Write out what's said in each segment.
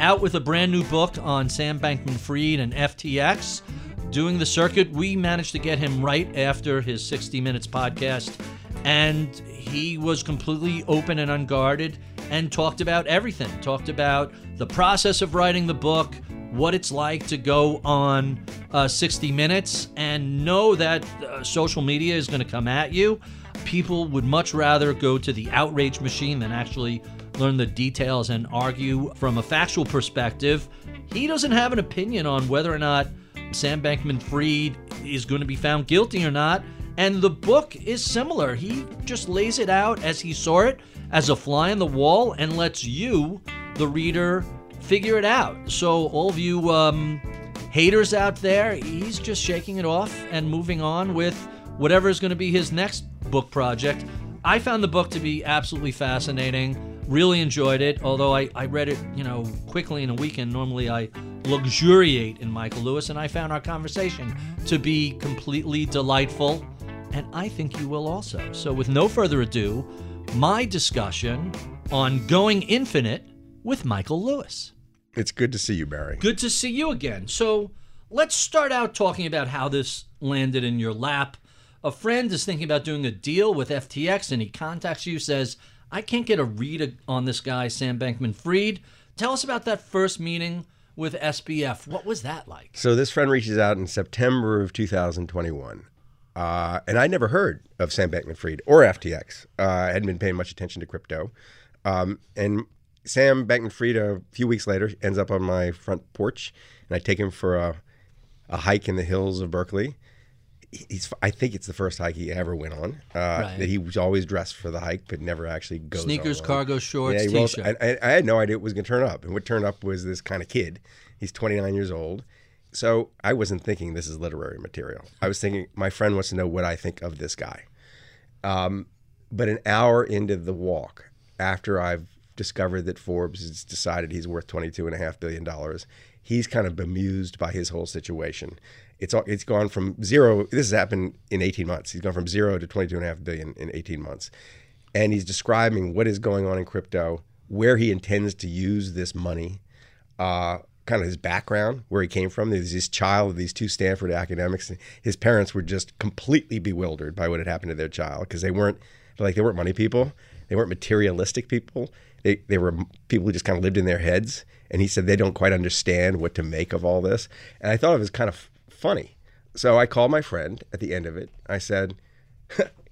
out with a brand new book on Sam Bankman-Fried and FTX. Doing the circuit, we managed to get him right after his 60 Minutes podcast, and he was completely open and unguarded and talked about everything. Talked about the process of writing the book, what it's like to go on 60 Minutes and know that social media is going to come at you. People would much rather go to the outrage machine than actually learn the details and argue from a factual perspective. He doesn't have an opinion on whether or not Sam Bankman-Fried is going to be found guilty or not. And the book is similar. He just lays it out as he saw it, as a fly on the wall, and lets you, the reader, figure it out. So all of you haters out there, he's just shaking it off and moving on with whatever is going to be his next book project. I found the book to be absolutely fascinating. Really enjoyed it, although I read it, quickly in a weekend. Normally I luxuriate in Michael Lewis, and I found our conversation to be completely delightful, and I think you will also. So with no further ado, my discussion on Going Infinite with Michael Lewis. It's good to see you, Barry. Good to see you again. So let's start out talking about how this landed in your lap. A friend is thinking about doing a deal with FTX, and he contacts you, says, I can't get a read on this guy, Sam Bankman-Fried. Tell us about that first meeting with SBF. What was that like? So this friend reaches out in September of 2021. And I never heard of Sam Bankman-Fried or FTX. I hadn't been paying much attention to crypto. And Sam Bankman-Fried, a few weeks later, ends up on my front porch, and I take him for a hike in the hills of Berkeley. I think it's the first hike he ever went on. That he was always dressed for the hike, but never actually goes. Sneakers, on cargo shorts, T-shirt. I had no idea it was going to turn up, and what turned up was this kind of kid. He's 29 years old, so I wasn't thinking this is literary material. I was thinking my friend wants to know what I think of this guy. But an hour into the walk, after I've discovered that Forbes has decided he's worth $22.5 billion. He's kind of bemused by his whole situation. It's gone from zero. This has happened in 18 months. He's gone from zero to $22.5 billion in 18 months. And he's describing what is going on in crypto, where he intends to use this money, kind of his background, where he came from. There's this child of these two Stanford academics. His parents were just completely bewildered by what had happened to their child because they weren't money people. They weren't materialistic people. They were people who just kind of lived in their heads. And he said they don't quite understand what to make of all this. And I thought it was kind of funny. So I called my friend at the end of it. I said,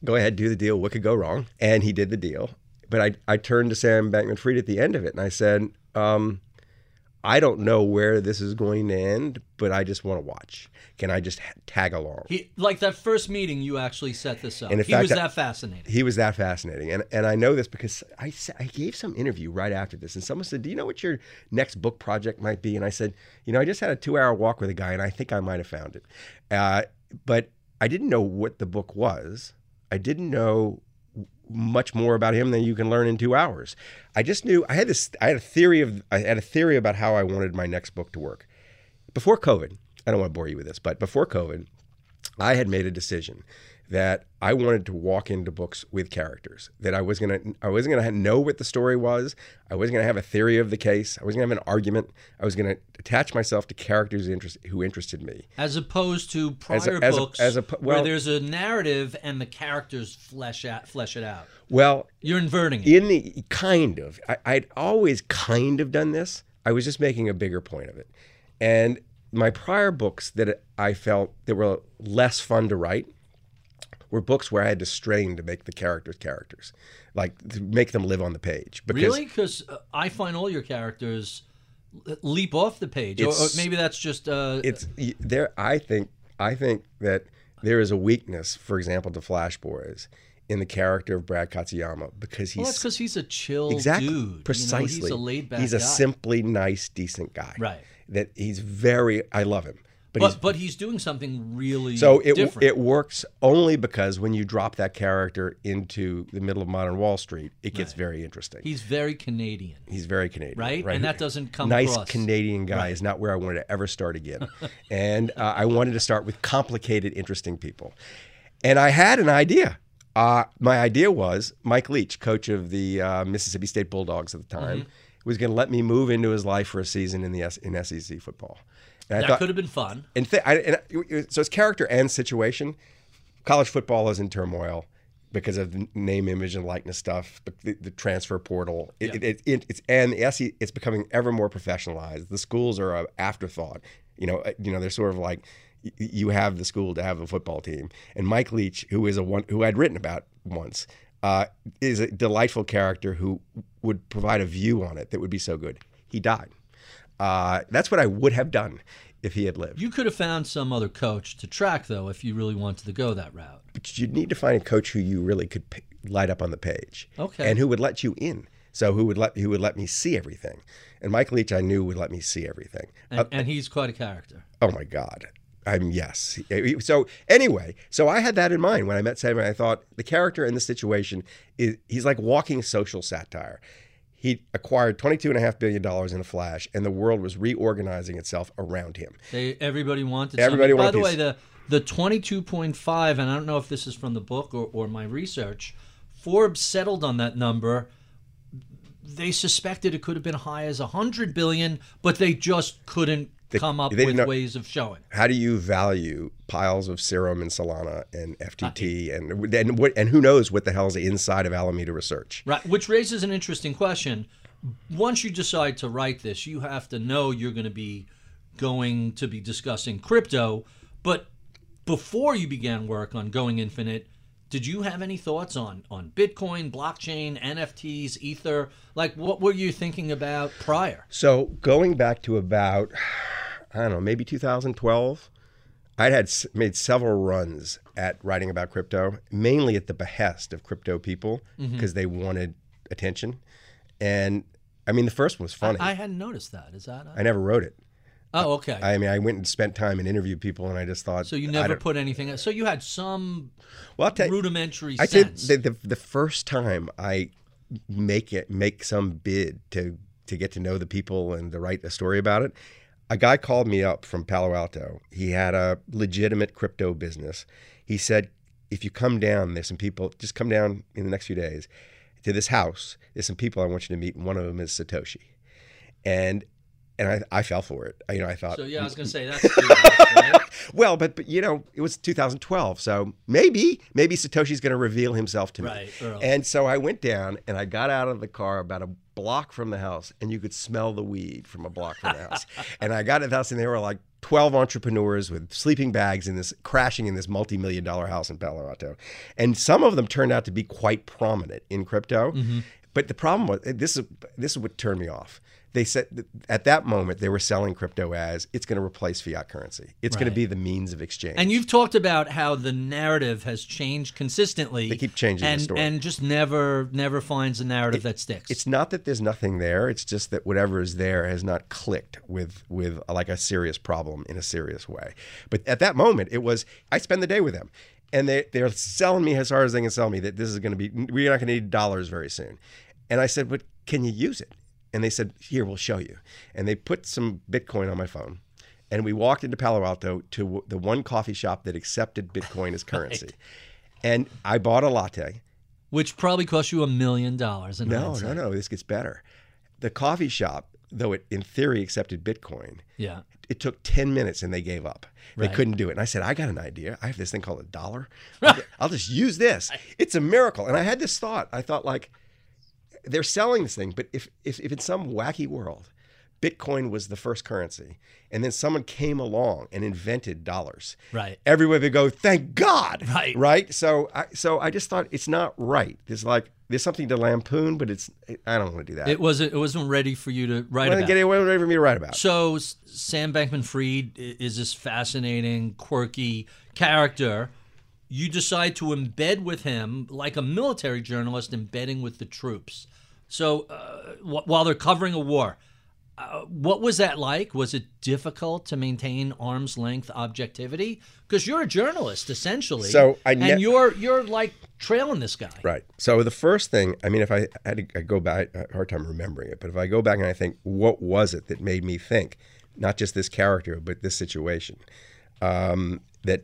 go ahead, do the deal. What could go wrong? And he did the deal. But I turned to Sam Bankman-Fried at the end of it. And I said, I don't know where this is going to end, but I just want to watch. Can I just tag along? Like that first meeting, you actually set this up. And he was that fascinating. He was that fascinating. And I know this because I gave some interview right after this. And someone said, do you know what your next book project might be? And I said, I just had a 2-hour walk with a guy, and I think I might have found it. But I didn't know what the book was. I didn't know much more about him than you can learn in 2 hours. I just knew I had a theory about how I wanted my next book to work. Before COVID, I don't want to bore you with this, but before COVID, I had made a decision that I wanted to walk into books with characters, that I wasn't gonna know what the story was, I wasn't gonna have a theory of the case, I wasn't gonna have an argument, I was gonna attach myself to characters who interested me. As opposed to prior books where there's a narrative and the characters flesh it out. Well, you're inverting it. I'd always kind of done this, I was just making a bigger point of it. And my prior books that I felt that were less fun to write were books where I had to strain to make the characters, like to make them live on the page. Because really? Because I find all your characters leap off the page, or maybe that's just... it's there. I think that there is a weakness, for example, to Flash Boys in the character of Brad Katsuyama, because he's... Well, that's because he's a chill dude. Precisely. You know, he's a laid-back guy. He's a simply nice, decent guy. Right. That he's very... I love him. But he's doing something really different. So it works only because when you drop that character into the middle of modern Wall Street, it gets very interesting. He's very Canadian. Right? And that doesn't come across. Nice Canadian guy is not where I wanted to ever start again. And I wanted to start with complicated, interesting people. And I had an idea. My idea was Mike Leach, coach of the Mississippi State Bulldogs at the time, was going to let me move into his life for a season in SEC football. And that could have been fun. So it's character and situation. College football is in turmoil because of the name, image, and likeness stuff, the transfer portal. It's becoming ever more professionalized. The schools are an afterthought. You know, they're sort of like you have the school to have a football team. And Mike Leach, who I'd written about once, is a delightful character who would provide a view on it that would be so good. He died. That's what I would have done if he had lived. You could have found some other coach to track, though, if you really wanted to go that route. But you'd need to find a coach who you really could light up on the page, and who would let you in. So who would let me see everything? And Mike Leach, I knew, would let me see everything. And he's quite a character. Oh my God! Yes. So anyway, so I had that in mind when I met Sam. I thought the character in the situation he's like walking social satire. He acquired $22.5 billion in a flash, and the world was reorganizing itself around him. Everybody wanted something. By the way, the 22.5, and I don't know if this is from the book or my research, Forbes settled on that number. They suspected it could have been high as $100 billion, but they just couldn't come up with ways of showing. How do you value piles of Serum and Solana and FTT and who knows what the hell's inside of Alameda Research? Right, which raises an interesting question. Once you decide to write this, you have to know you're going to be discussing crypto. But before you began work on Going Infinite, did you have any thoughts on Bitcoin, blockchain, NFTs, Ether? Like, what were you thinking about prior? So going back to about... I don't know, maybe 2012, I had made several runs at writing about crypto, mainly at the behest of crypto people because they wanted attention. And I mean, the first one was funny. I hadn't noticed that. Is that? I never wrote it. Oh, okay. I mean, I went and spent time and interviewed people, and I just thought. So you never put anything. So you had some rudimentary sense. I did the first time I make some bid to get to know the people and to write a story about it. A guy called me up from Palo Alto. He had a legitimate crypto business. He said, if you come down, there's some people, just come down in the next few days to this house. There's some people I want you to meet, and one of them is Satoshi. And I fell for it. I thought. So yeah, I was going to say that's right? Well, but you know, it was 2012, so maybe Satoshi's going to reveal himself to me. Right. Early. And so I went down and I got out of the car about a block from the house, and you could smell the weed from a block from the house. And I got to the house, and there were like 12 entrepreneurs with sleeping bags crashing in this multi-million-dollar house in Palo Alto, and some of them turned out to be quite prominent in crypto. But the problem was, this is what turned me off. They said at that moment they were selling crypto as it's going to replace fiat currency. It's going to be the means of exchange. And you've talked about how the narrative has changed consistently. They keep changing the story, and just never finds a narrative that sticks. It's not that there's nothing there. It's just that whatever is there has not clicked with like a serious problem in a serious way. But at that moment, it was I spend the day with them, and they're selling me as hard as they can sell me that this is going to be we're not going to need dollars very soon. And I said, but can you use it? And they said, here, we'll show you. And they put some Bitcoin on my phone And we walked into Palo Alto to the one coffee shop that accepted Bitcoin as currency. Right. And I bought a latte. Which probably cost you $1 million in hindsight. No, this gets better. The coffee shop, though it in theory accepted Bitcoin, yeah, it took 10 minutes and they gave up. Right. They couldn't do it. And I said, I got an idea. I have this thing called a dollar. I'll just use this. It's a miracle. And I had this thought. I thought, like, they're selling this thing, but if in some wacky world, Bitcoin was the first currency, and then someone came along and invented dollars. Right. Everywhere they go, thank God. Right. Right. So I just thought it's not right. There's something to lampoon, but I don't want to do that. It wasn't ready for you to write about. It wasn't ready for me to write about. So Sam Bankman-Fried is this fascinating, quirky character. You decide to embed with him like a military journalist embedding with the troops. So while they're covering a war. What was that like? Was it difficult to maintain arm's length objectivity? Because you're a journalist, essentially, and you're like trailing this guy. Right. So the first thing, I mean, if I had to go back, I had a hard time remembering it, but if I go back and I think, what was it that made me think, not just this character, but this situation, that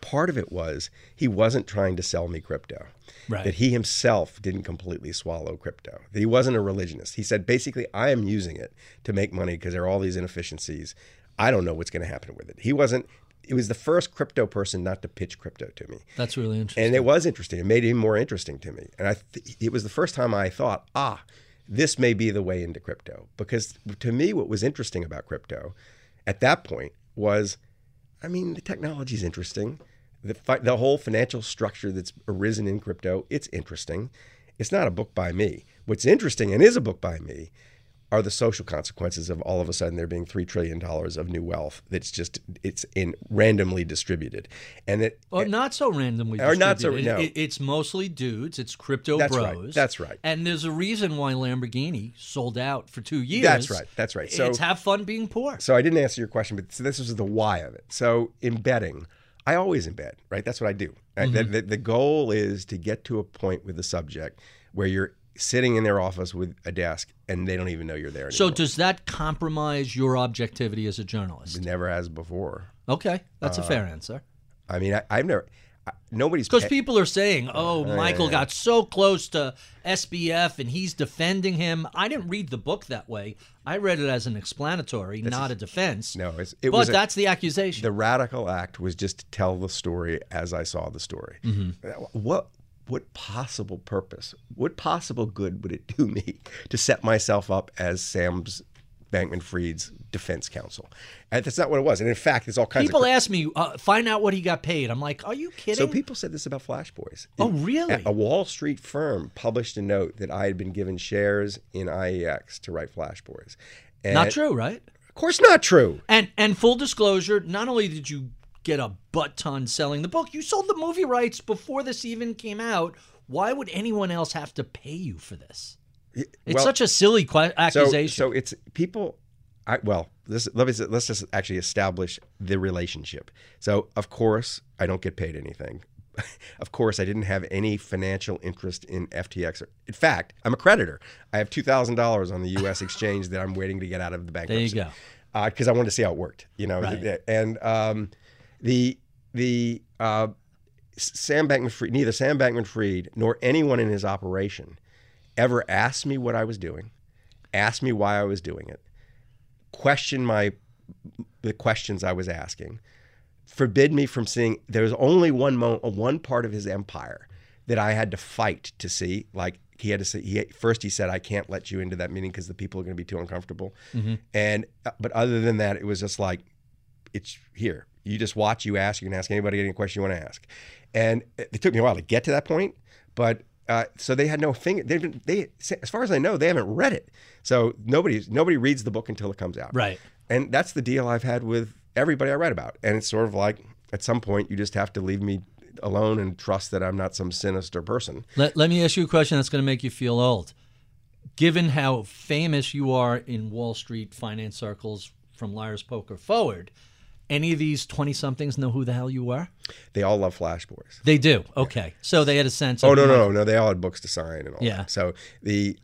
part of it was he wasn't trying to sell me crypto. Right. That he himself didn't completely swallow crypto. That he wasn't a religionist. He said, basically, I am using it to make money because there are all these inefficiencies. I don't know what's going to happen with it. It was the first crypto person not to pitch crypto to me. That's really interesting. And it was interesting. It made him more interesting to me. And it was the first time I thought, this may be the way into crypto. Because to me, what was interesting about crypto at that point was, I mean, the technology's interesting. The whole financial structure that's arisen in crypto, it's interesting. It's not a book by me. What's interesting and is a book by me are the social consequences of all of a sudden there being $3 trillion of new wealth that's just, randomly distributed. And not so randomly distributed. No. It's mostly dudes, it's crypto bros. Right, that's right. And there's a reason why Lamborghini sold out for 2 years. That's right. So, it's have fun being poor. So I didn't answer your question, but this was the why of it. So embedding. I always embed, right? That's what I do. Mm-hmm. The goal is to get to a point with the subject where you're sitting in their office with a desk and they don't even know you're there anymore. So does that compromise your objectivity as a journalist? It never has before. Okay, that's a fair answer. I mean, I've never... Nobody's... Because people are saying, Michael got so close to SBF and he's defending him. I didn't read the book that way. I read it as an explanatory, not a defense. No, but that's the accusation. The radical act was just to tell the story as I saw the story. Mm-hmm. What possible purpose, what possible good would it do me to set myself up as Sam's Bankman-Fried's defense counsel? And that's not what it was. And in fact, there's all kinds of... People ask me, find out what he got paid. I'm like, are you kidding? So people said this about Flash Boys. Oh, really? A Wall Street firm published a note that I had been given shares in IEX to write Flash Boys. And not true, right? Of course not true. And full disclosure, not only did you get a butt ton selling the book, you sold the movie rights before this even came out. Why would anyone else have to pay you for this? It's such a silly accusation. So it's people. Let's just actually establish the relationship. So of course I don't get paid anything. Of course I didn't have any financial interest in FTX. In fact, I'm a creditor. I have $2,000 on the U.S. exchange that I'm waiting to get out of the bankruptcy. There you go. Because I wanted to see how it worked. You know, right. And Sam Bankman-Fried, neither Sam Bankman-Fried nor anyone in his operation ever asked me what I was doing, asked me why I was doing it, questioned the questions I was asking, forbid me from seeing. There was only one part of his empire that I had to fight to see. Like he had to say, first he said, I can't let you into that meeting because the people are going to be too uncomfortable. Mm-hmm. But other than that, it was just like, it's here. You just watch, you ask, you can ask anybody any question you want to ask. And it took me a while to get to that point, but so they had no finger. As far as I know, they haven't read it. So nobody reads the book until it comes out. Right. And that's the deal I've had with everybody I write about. And it's sort of like at some point you just have to leave me alone and trust that I'm not some sinister person. Let me ask you a question that's going to make you feel old. Given how famous you are in Wall Street finance circles from Liar's Poker forward, any of these 20-somethings know who the hell you are? They all love Flash Boys. They do. Okay, so they had a sense. They all had books to sign and all. Yeah. That. So the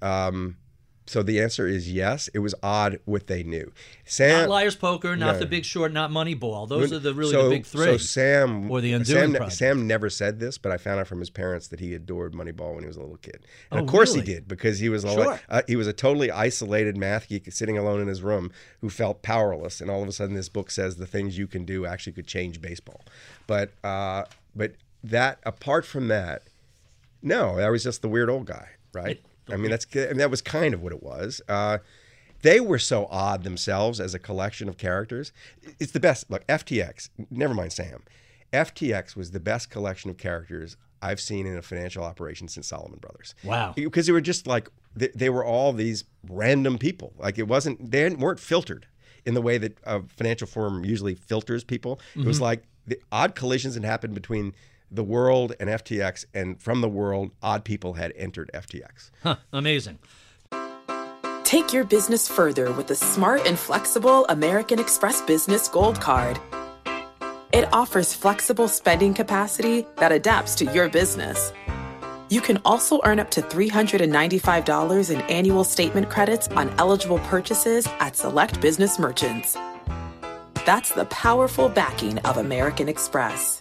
So the answer is yes. It was odd what they knew. Sam, not Liar's Poker, not The Big Short, not Moneyball. Those are the big three. So Sam, or the Undoing Project. Sam never said this, but I found out from his parents that he adored Moneyball when he was a little kid. And of course he did, because he was a totally isolated math geek sitting alone in his room who felt powerless. And all of a sudden, this book says the things you can do actually could change baseball. But that apart from that, no, I was just the weird old guy, right? I mean, that was kind of what it was. They were so odd themselves as a collection of characters. It's the best. Look, FTX, never mind Sam. FTX was the best collection of characters I've seen in a financial operation since Solomon Brothers. Wow. Because they were just like, they were all these random people. Like they weren't filtered in the way that a financial forum usually filters people. Mm-hmm. It was like the odd collisions that happened between the world and FTX, and from the world, odd people had entered FTX. Huh, amazing. Take your business further with the smart and flexible American Express Business Gold Card. It offers flexible spending capacity that adapts to your business. You can also earn up to $395 in annual statement credits on eligible purchases at select business merchants. That's the powerful backing of American Express.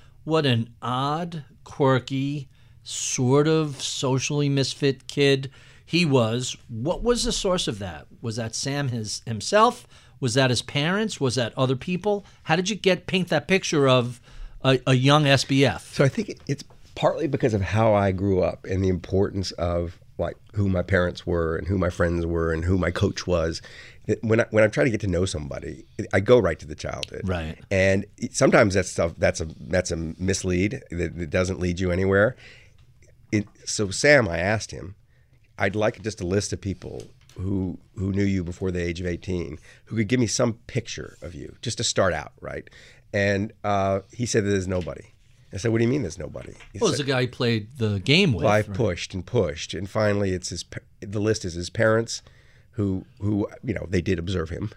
what an odd, quirky, sort of socially misfit kid he was. What was the source of that? Was that Sam himself? Was that his parents? Was that other people? How did you paint that picture of a young SBF? So I think it's partly because of how I grew up and the importance of like who my parents were and who my friends were and who my coach was. When I try to get to know somebody, I go right to the childhood. Right. And sometimes that stuff, that's a mislead that doesn't lead you anywhere. So Sam, I asked him, I'd like just a list of people who knew you before the age of 18, who could give me some picture of you, just to start out, right? And he said that there's nobody. I said, what do you mean there's nobody? Well, it's the guy he played the game with. Well, I pushed and pushed, and finally it's the list is his parents, who you know, they did observe him,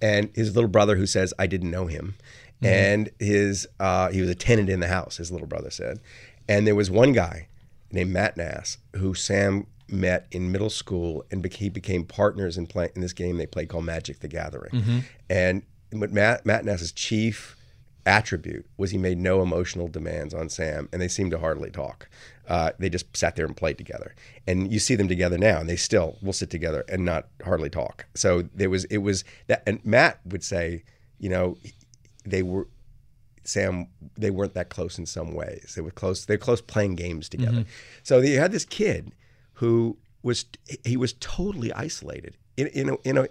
and his little brother who says, I didn't know him, mm-hmm. and his he was a tenant in the house, his little brother said. And there was one guy named Matt Nass, who Sam met in middle school, and he became partners in this game they played called Magic the Gathering. Mm-hmm. And what Matt Nass's chief attribute was he made no emotional demands on Sam, and they seemed to hardly talk. They just sat there and played together. And you see them together now, and they still will sit together and not hardly talk. So it was that, and Matt would say, you know, they weren't that close in some ways. They're close playing games together. Mm-hmm. So you had this kid who was totally isolated. You can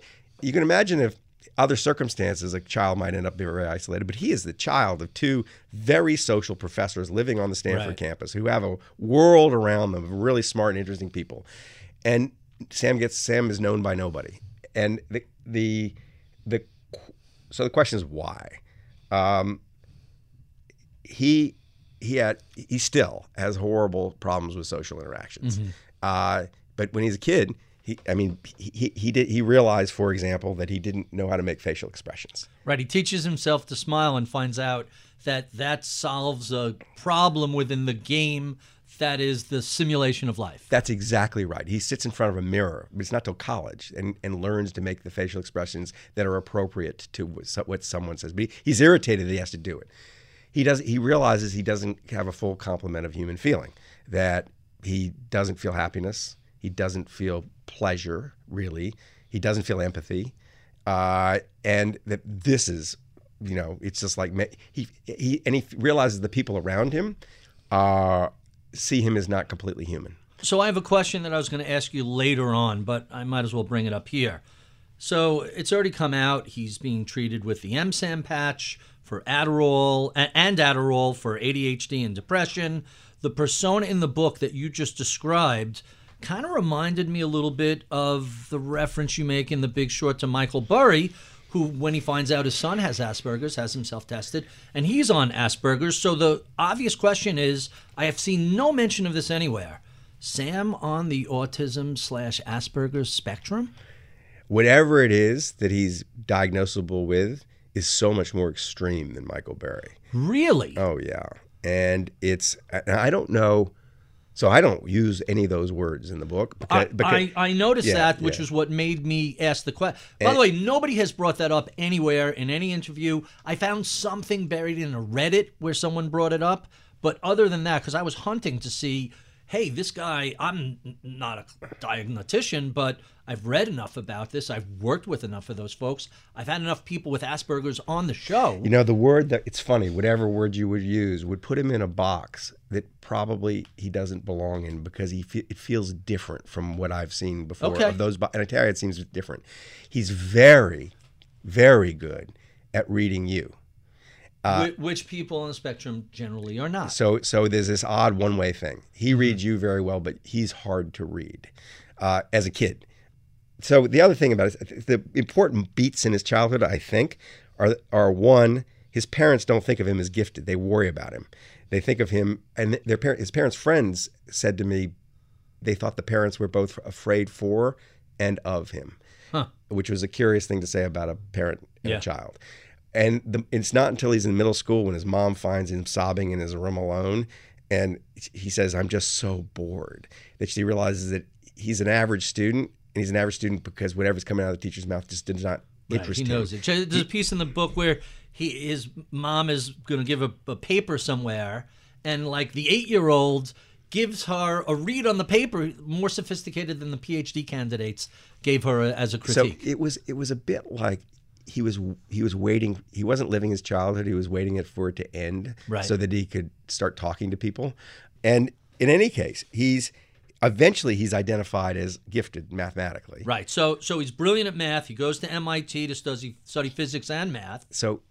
imagine if other circumstances, a child might end up being very isolated, but he is the child of two very social professors living on the Stanford campus who have a world around them of really smart and interesting people. And Sam is known by nobody. And so the question is why? He still has horrible problems with social interactions. Mm-hmm. But when he's a kid, he realized, for example, that he didn't know how to make facial expressions. Right. He teaches himself to smile and finds out that solves a problem within the game that is the simulation of life. That's exactly right. He sits in front of a mirror, but it's not till college, and learns to make the facial expressions that are appropriate to what someone says. But he's irritated that he has to do it. He realizes he doesn't have a full complement of human feeling, that he doesn't feel happiness. He doesn't feel pleasure, really. He doesn't feel empathy. And that this is, you know, it's just like he realizes the people around him see him as not completely human. So I have a question that I was going to ask you later on, but I might as well bring it up here. So it's already come out. He's being treated with the MSAM patch for Adderall and Adderall for ADHD and depression. The persona in the book that you just described kind of reminded me a little bit of the reference you make in The Big Short to Michael Burry, who, when he finds out his son has Asperger's, has himself tested, and he's on Asperger's. So the obvious question is, I have seen no mention of this anywhere. Sam on the autism/Asperger's spectrum? Whatever it is that he's diagnosable with is so much more extreme than Michael Burry. Really? Oh, yeah. And it's, I don't know. So I don't use any of those words in the book. Because I noticed that, which is what made me ask the question. By the way, nobody has brought that up anywhere in any interview. I found something buried in a Reddit where someone brought it up. But other than that, because I was hunting to see, hey, this guy, I'm not a diagnostician, but I've read enough about this. I've worked with enough of those folks. I've had enough people with Asperger's on the show. You know, the word that, it's funny, whatever word you would use would put him in a box that probably he doesn't belong in because it feels different from what I've seen before. Okay. Of those, and I tell you, it seems different. He's very, very good at reading you. Which people on the spectrum generally are not. So there's this odd one-way thing. He reads you very well, but he's hard to read as a kid. So the other thing about it, the important beats in his childhood, I think, are one, his parents don't think of him as gifted. They worry about him. They think of him, and his parents' friends said to me, they thought the parents were both afraid for and of him, which was a curious thing to say about a parent and a child. And it's not until he's in middle school when his mom finds him sobbing in his room alone, and he says, "I'm just so bored," that she realizes that he's an average student, and he's an average student because whatever's coming out of the teacher's mouth just did not interest him. He knows it. There's a piece in the book where his mom is going to give a paper somewhere, and like the 8-year-old gives her a read on the paper more sophisticated than the PhD candidates gave her as a critique. So it was a bit like, He was waiting. He wasn't living his childhood. He was waiting for it to end, right, so that he could start talking to people. And in any case, he's eventually identified as gifted mathematically. Right. So he's brilliant at math. He goes to MIT to study physics and math. So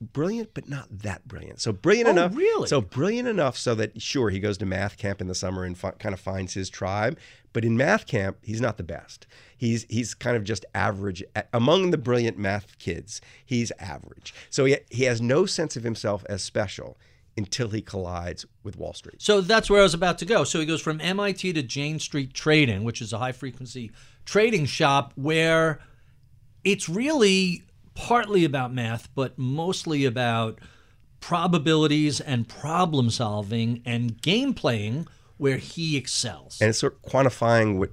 brilliant, but not that brilliant. So brilliant enough. Really? So brilliant enough so that, sure, he goes to math camp in the summer and kind of finds his tribe. But in math camp, he's not the best. He's kind of just average. Among the brilliant math kids, he's average. So he has no sense of himself as special until he collides with Wall Street. So that's where I was about to go. So he goes from MIT to Jane Street Trading, which is a high-frequency trading shop where it's really partly about math, but mostly about probabilities and problem solving and game playing, where he excels. And it's sort of quantifying what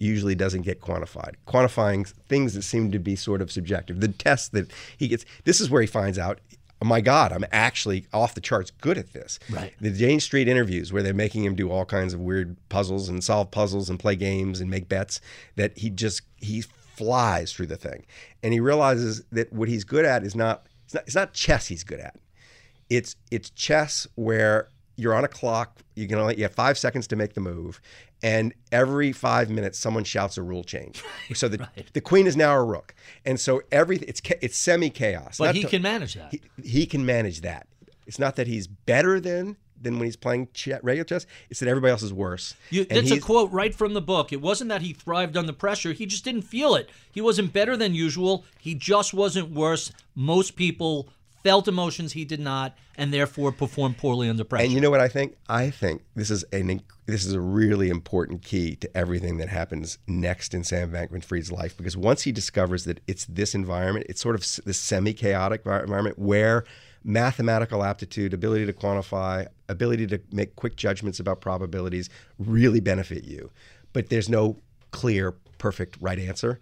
usually doesn't get quantified. Quantifying things that seem to be sort of subjective. The test that he gets, this is where he finds out, oh my God, I'm actually off the charts good at this. Right. The Jane Street interviews where they're making him do all kinds of weird puzzles and solve puzzles and play games and make bets, that he flies through the thing. And he realizes that what he's good at is not chess he's good at. It's chess where you're on a clock, you have 5 seconds to make the move, and every 5 minutes someone shouts a rule change. So the queen is now a rook. And so it's semi-chaos. But he can manage that. He can manage that. It's not that he's better than when he's playing regular chess, it's that everybody else is worse. That's a quote right from the book. It wasn't that he thrived under pressure, he just didn't feel it. He wasn't better than usual, he just wasn't worse. Most people felt emotions he did not, and therefore performed poorly under pressure. And you know what I think? I think this is a really important key to everything that happens next in Sam Bankman-Fried's life, because once he discovers that it's this environment, it's sort of this semi-chaotic environment where mathematical aptitude, ability to quantify, ability to make quick judgments about probabilities really benefit you, but there's no clear, perfect right answer.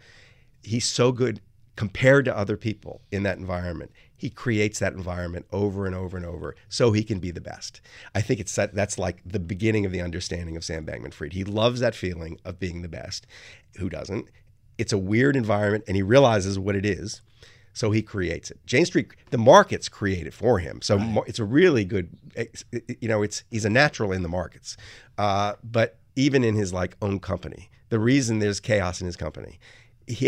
He's so good compared to other people in that environment. He creates that environment over and over and over so he can be the best. I think that's like the beginning of the understanding of Sam Bankman-Fried. He loves that feeling of being the best. Who doesn't? It's a weird environment, and he realizes what it is, so he creates it. Jane Street, the markets create it for him. So right. It's a really good, you know, he's a natural in the markets. But even in his own company, the reason there's chaos in his company,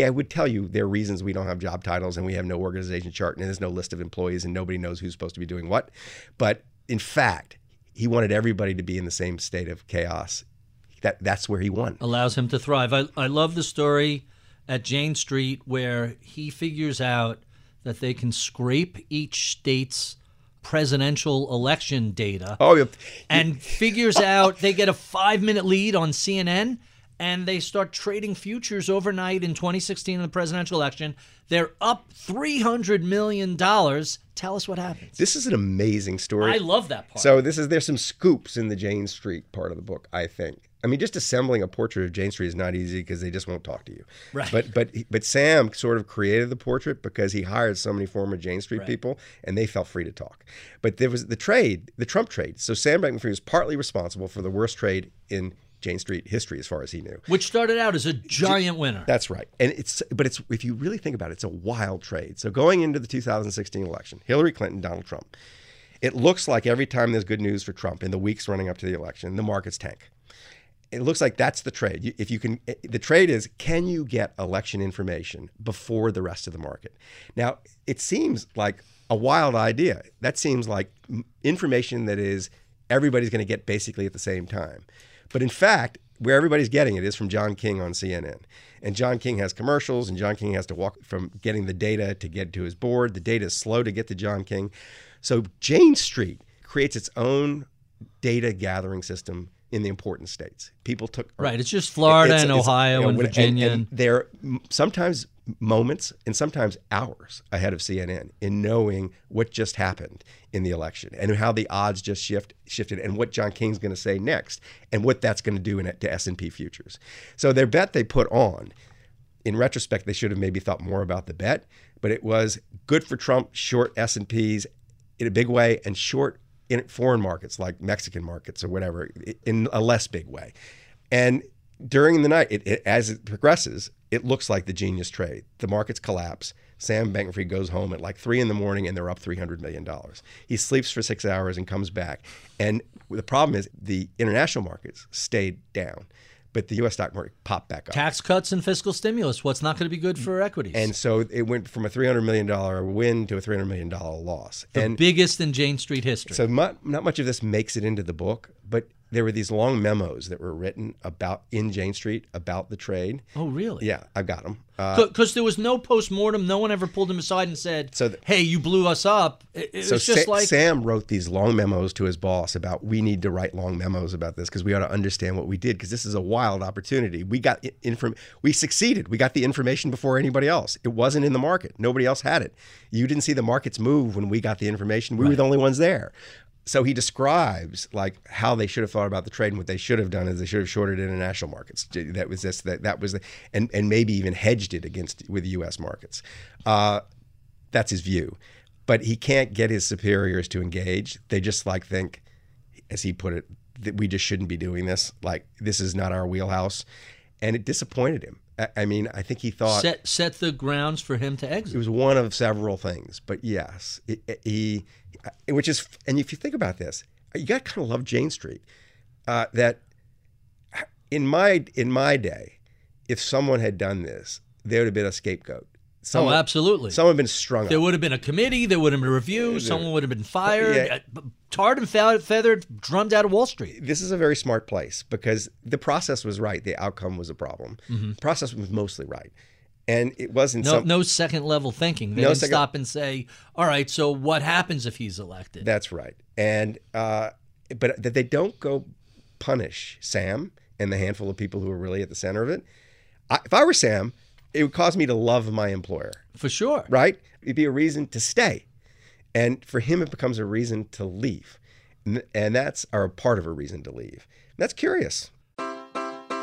I would tell you there are reasons we don't have job titles and we have no organization chart and there's no list of employees and nobody knows who's supposed to be doing what. But in fact, he wanted everybody to be in the same state of chaos. That's where he won. Allows him to thrive. I love the story at Jane Street where he figures out that they can scrape each state's presidential election data and figures out they get a 5-minute lead on CNN and they start trading futures overnight in 2016 in the presidential election. They're up $300 million. Tell us what happens. This is an amazing story. I love that part. So there's some scoops in the Jane Street part of the book, I think. I mean, just assembling a portrait of Jane Street is not easy because they just won't talk to you. Right. But Sam sort of created the portrait because he hired so many former Jane Street people, and they felt free to talk. But there was the trade, the Trump trade. So Sam Bankman-Fried was partly responsible for the worst trade in Jane Street history, as far as he knew. Which started out as a giant winner. That's right. And but if you really think about it, it's a wild trade. So going into the 2016 election, Hillary Clinton, Donald Trump, it looks like every time there's good news for Trump in the weeks running up to the election, the markets tank. It looks like that's the trade. If you can, the trade is, can you get election information before the rest of the market? Now, it seems like a wild idea. That seems like information that is everybody's going to get basically at the same time. But in fact, where everybody's getting it is from John King on CNN. And John King has commercials, and John King has to walk from getting the data to get to his board. The data is slow to get to John King. So Jane Street creates its own data gathering system in the important states. People took... Right, it's just Florida and Ohio and Virginia. And they're sometimes moments and sometimes hours ahead of CNN in knowing what just happened in the election and how the odds just shifted and what John King's going to say next and what that's going to do to S&P futures. So their bet they put on, in retrospect, they should have maybe thought more about the bet, but it was good for Trump, short S&Ps in a big way and short in foreign markets like Mexican markets or whatever in a less big way. And during the night, as it progresses, it looks like the genius trade. The markets collapse. Sam Bankman-Fried goes home at 3 in the morning and they're up $300 million. He sleeps for 6 hours and comes back. And the problem is the international markets stayed down, but the U.S. stock market popped back up. Tax cuts and fiscal stimulus, what's not going to be good for equities. And so it went from a $300 million win to a $300 million loss. The biggest in Jane Street history. So not much of this makes it into the book, but there were these long memos that were written in Jane Street about the trade. Oh, really? Yeah, I've got them. Because there was no postmortem. No one ever pulled him aside and said, hey, you blew us up. Sam wrote these long memos to his boss about, we need to write long memos about this because we ought to understand what we did because this is a wild opportunity. We succeeded. We got the information before anybody else. It wasn't in the market. Nobody else had it. You didn't see the markets move when we got the information. We were the only ones there. So he describes how they should have thought about the trade and what they should have done is they should have shorted international markets. That was this, that was the, and maybe even hedged it with U.S. markets. That's his view, but he can't get his superiors to engage. They just think, as he put it, that we just shouldn't be doing this. This is not our wheelhouse, and it disappointed him. I mean, I think he thought set the grounds for him to exit. It was one of several things, but yes, and if you think about this, you got to kind of love Jane Street. That in my day, if someone had done this, there would have been a scapegoat. Someone, oh, absolutely. Someone had been strung up. There would have been a committee. There would have been a review. Someone would have been fired. Yeah. Tarred and feathered, drummed out of Wall Street. This is a very smart place because the process was right. The outcome was a problem. Mm-hmm. The process was mostly right. And it wasn't no second level thinking. They didn't stop and say, all right, so what happens if he's elected? That's right. And but that they don't go punish Sam and the handful of people who are really at the center of it. If I were Sam, it would cause me to love my employer. For sure. Right? It'd be a reason to stay. And for him, it becomes a reason to leave. And that's our part of a reason to leave. That's curious.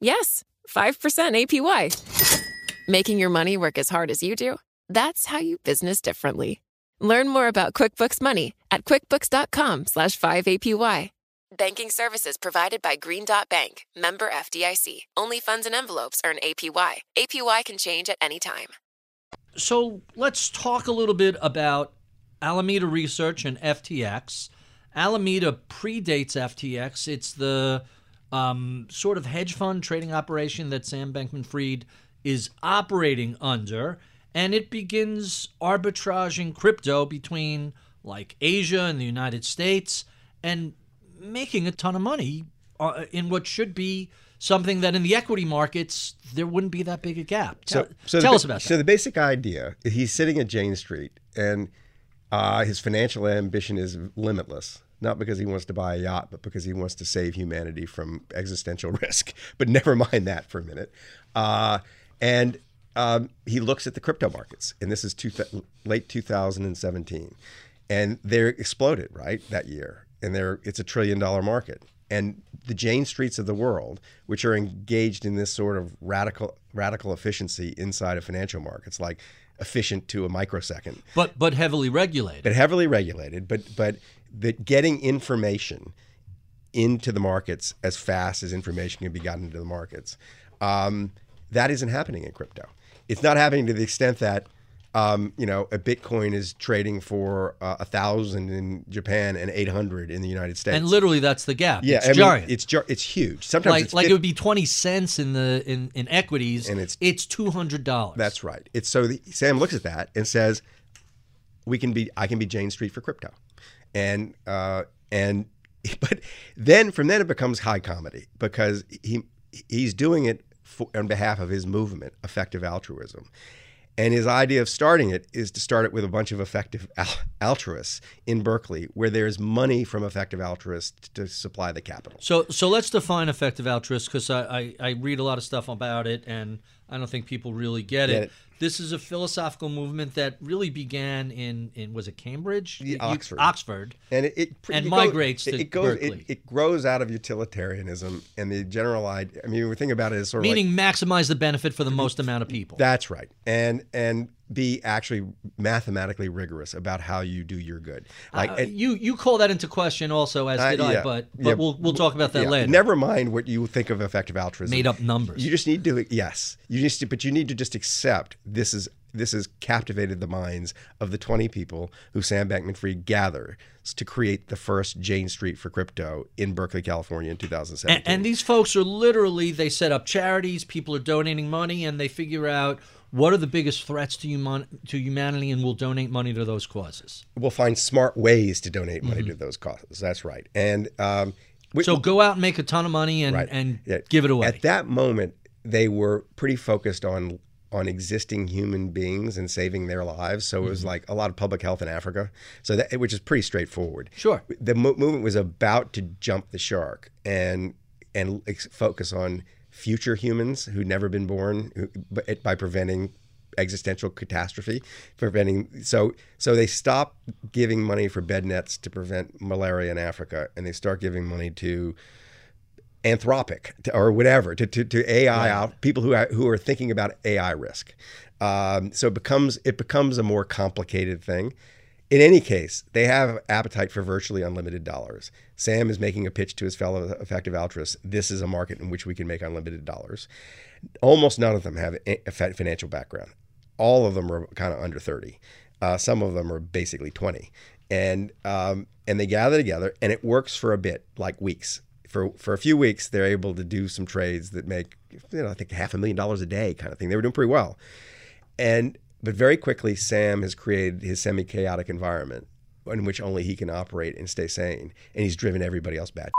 Yes, 5% APY. Making your money work as hard as you do. That's how you business differently. Learn more about QuickBooks Money at quickbooks.com/5APY. Banking services provided by Green Dot Bank, member FDIC. Only funds and envelopes earn APY. APY can change at any time. So let's talk a little bit about Alameda Research and FTX. Alameda predates FTX. It's the sort of hedge fund trading operation that Sam Bankman-Fried is operating under, and it begins arbitraging crypto between like Asia and the United States and making a ton of money in what should be something that in the equity markets, there wouldn't be that big a gap. Tell us about that. So the basic idea, he's sitting at Jane Street, and his financial ambition is limitless, not because he wants to buy a yacht, but because he wants to save humanity from existential risk. But never mind that for a minute. He looks at the crypto markets, and this is late 2017. And they exploded, right, that year. And it's a $1 trillion market. And the Jane Streets of the world, which are engaged in this sort of radical efficiency inside of financial markets, like efficient to a microsecond, but heavily regulated. But that getting information into the markets as fast as information can be gotten into the markets, that isn't happening in crypto. It's not happening to the extent that a Bitcoin is trading for 1,000 in Japan and 800 in the United States, and literally that's the gap. Yeah, I mean, it's huge. Sometimes it would be 20 cents in equities, and it's $200. That's right. It's Sam looks at that and says, I can be Jane Street for crypto, but then from then it becomes high comedy because he's doing it on behalf of his movement, effective altruism. And his idea of starting it is to start it with a bunch of effective altruists in Berkeley, where there's money from effective altruists to supply the capital. So let's define effective altruists, because I read a lot of stuff about it, and I don't think people really get it. This is a philosophical movement that really began in was it Cambridge? Oxford. And it migrates to Berkeley. It grows out of utilitarianism and the general idea. I mean, we think about it as sort of meaning maximize the benefit for the most amount of people. That's right. And be actually mathematically rigorous about how you do your good. Like you call that into question also, as did I, but we'll talk about that later. Never mind what you think of effective altruism. Made up numbers. You just need to just accept this has captivated the minds of the 20 people who Sam Bankman-Fried gathered to create the first Jane Street for crypto in Berkeley, California in 2017. And these folks are literally, they set up charities, people are donating money, and they figure out what are the biggest threats to humanity, and we'll donate money to those causes. We'll find smart ways to donate money to those causes. That's right. And so go out and make a ton of money and give it away. At that moment, they were pretty focused on existing human beings and saving their lives. So it was like a lot of public health in Africa, which is pretty straightforward. Sure. The movement was about to jump the shark and focus on future humans who'd never been born by preventing existential catastrophe, So they stop giving money for bed nets to prevent malaria in Africa, and they start giving money to Anthropic or whatever, to AI, people who are thinking about AI risk. So it becomes a more complicated thing. In any case, they have appetite for virtually unlimited dollars. Sam is making a pitch to his fellow effective altruists. This is a market in which we can make unlimited dollars. Almost none of them have a financial background. All of them are kind of under 30. Some of them are basically 20. And they gather together, and it works for a bit, like weeks. for a few weeks, they're able to do some trades that make, I think $500,000 a day kind of thing. They were doing pretty well. But very quickly, Sam has created his semi-chaotic environment in which only he can operate and stay sane. And he's driven everybody else bad.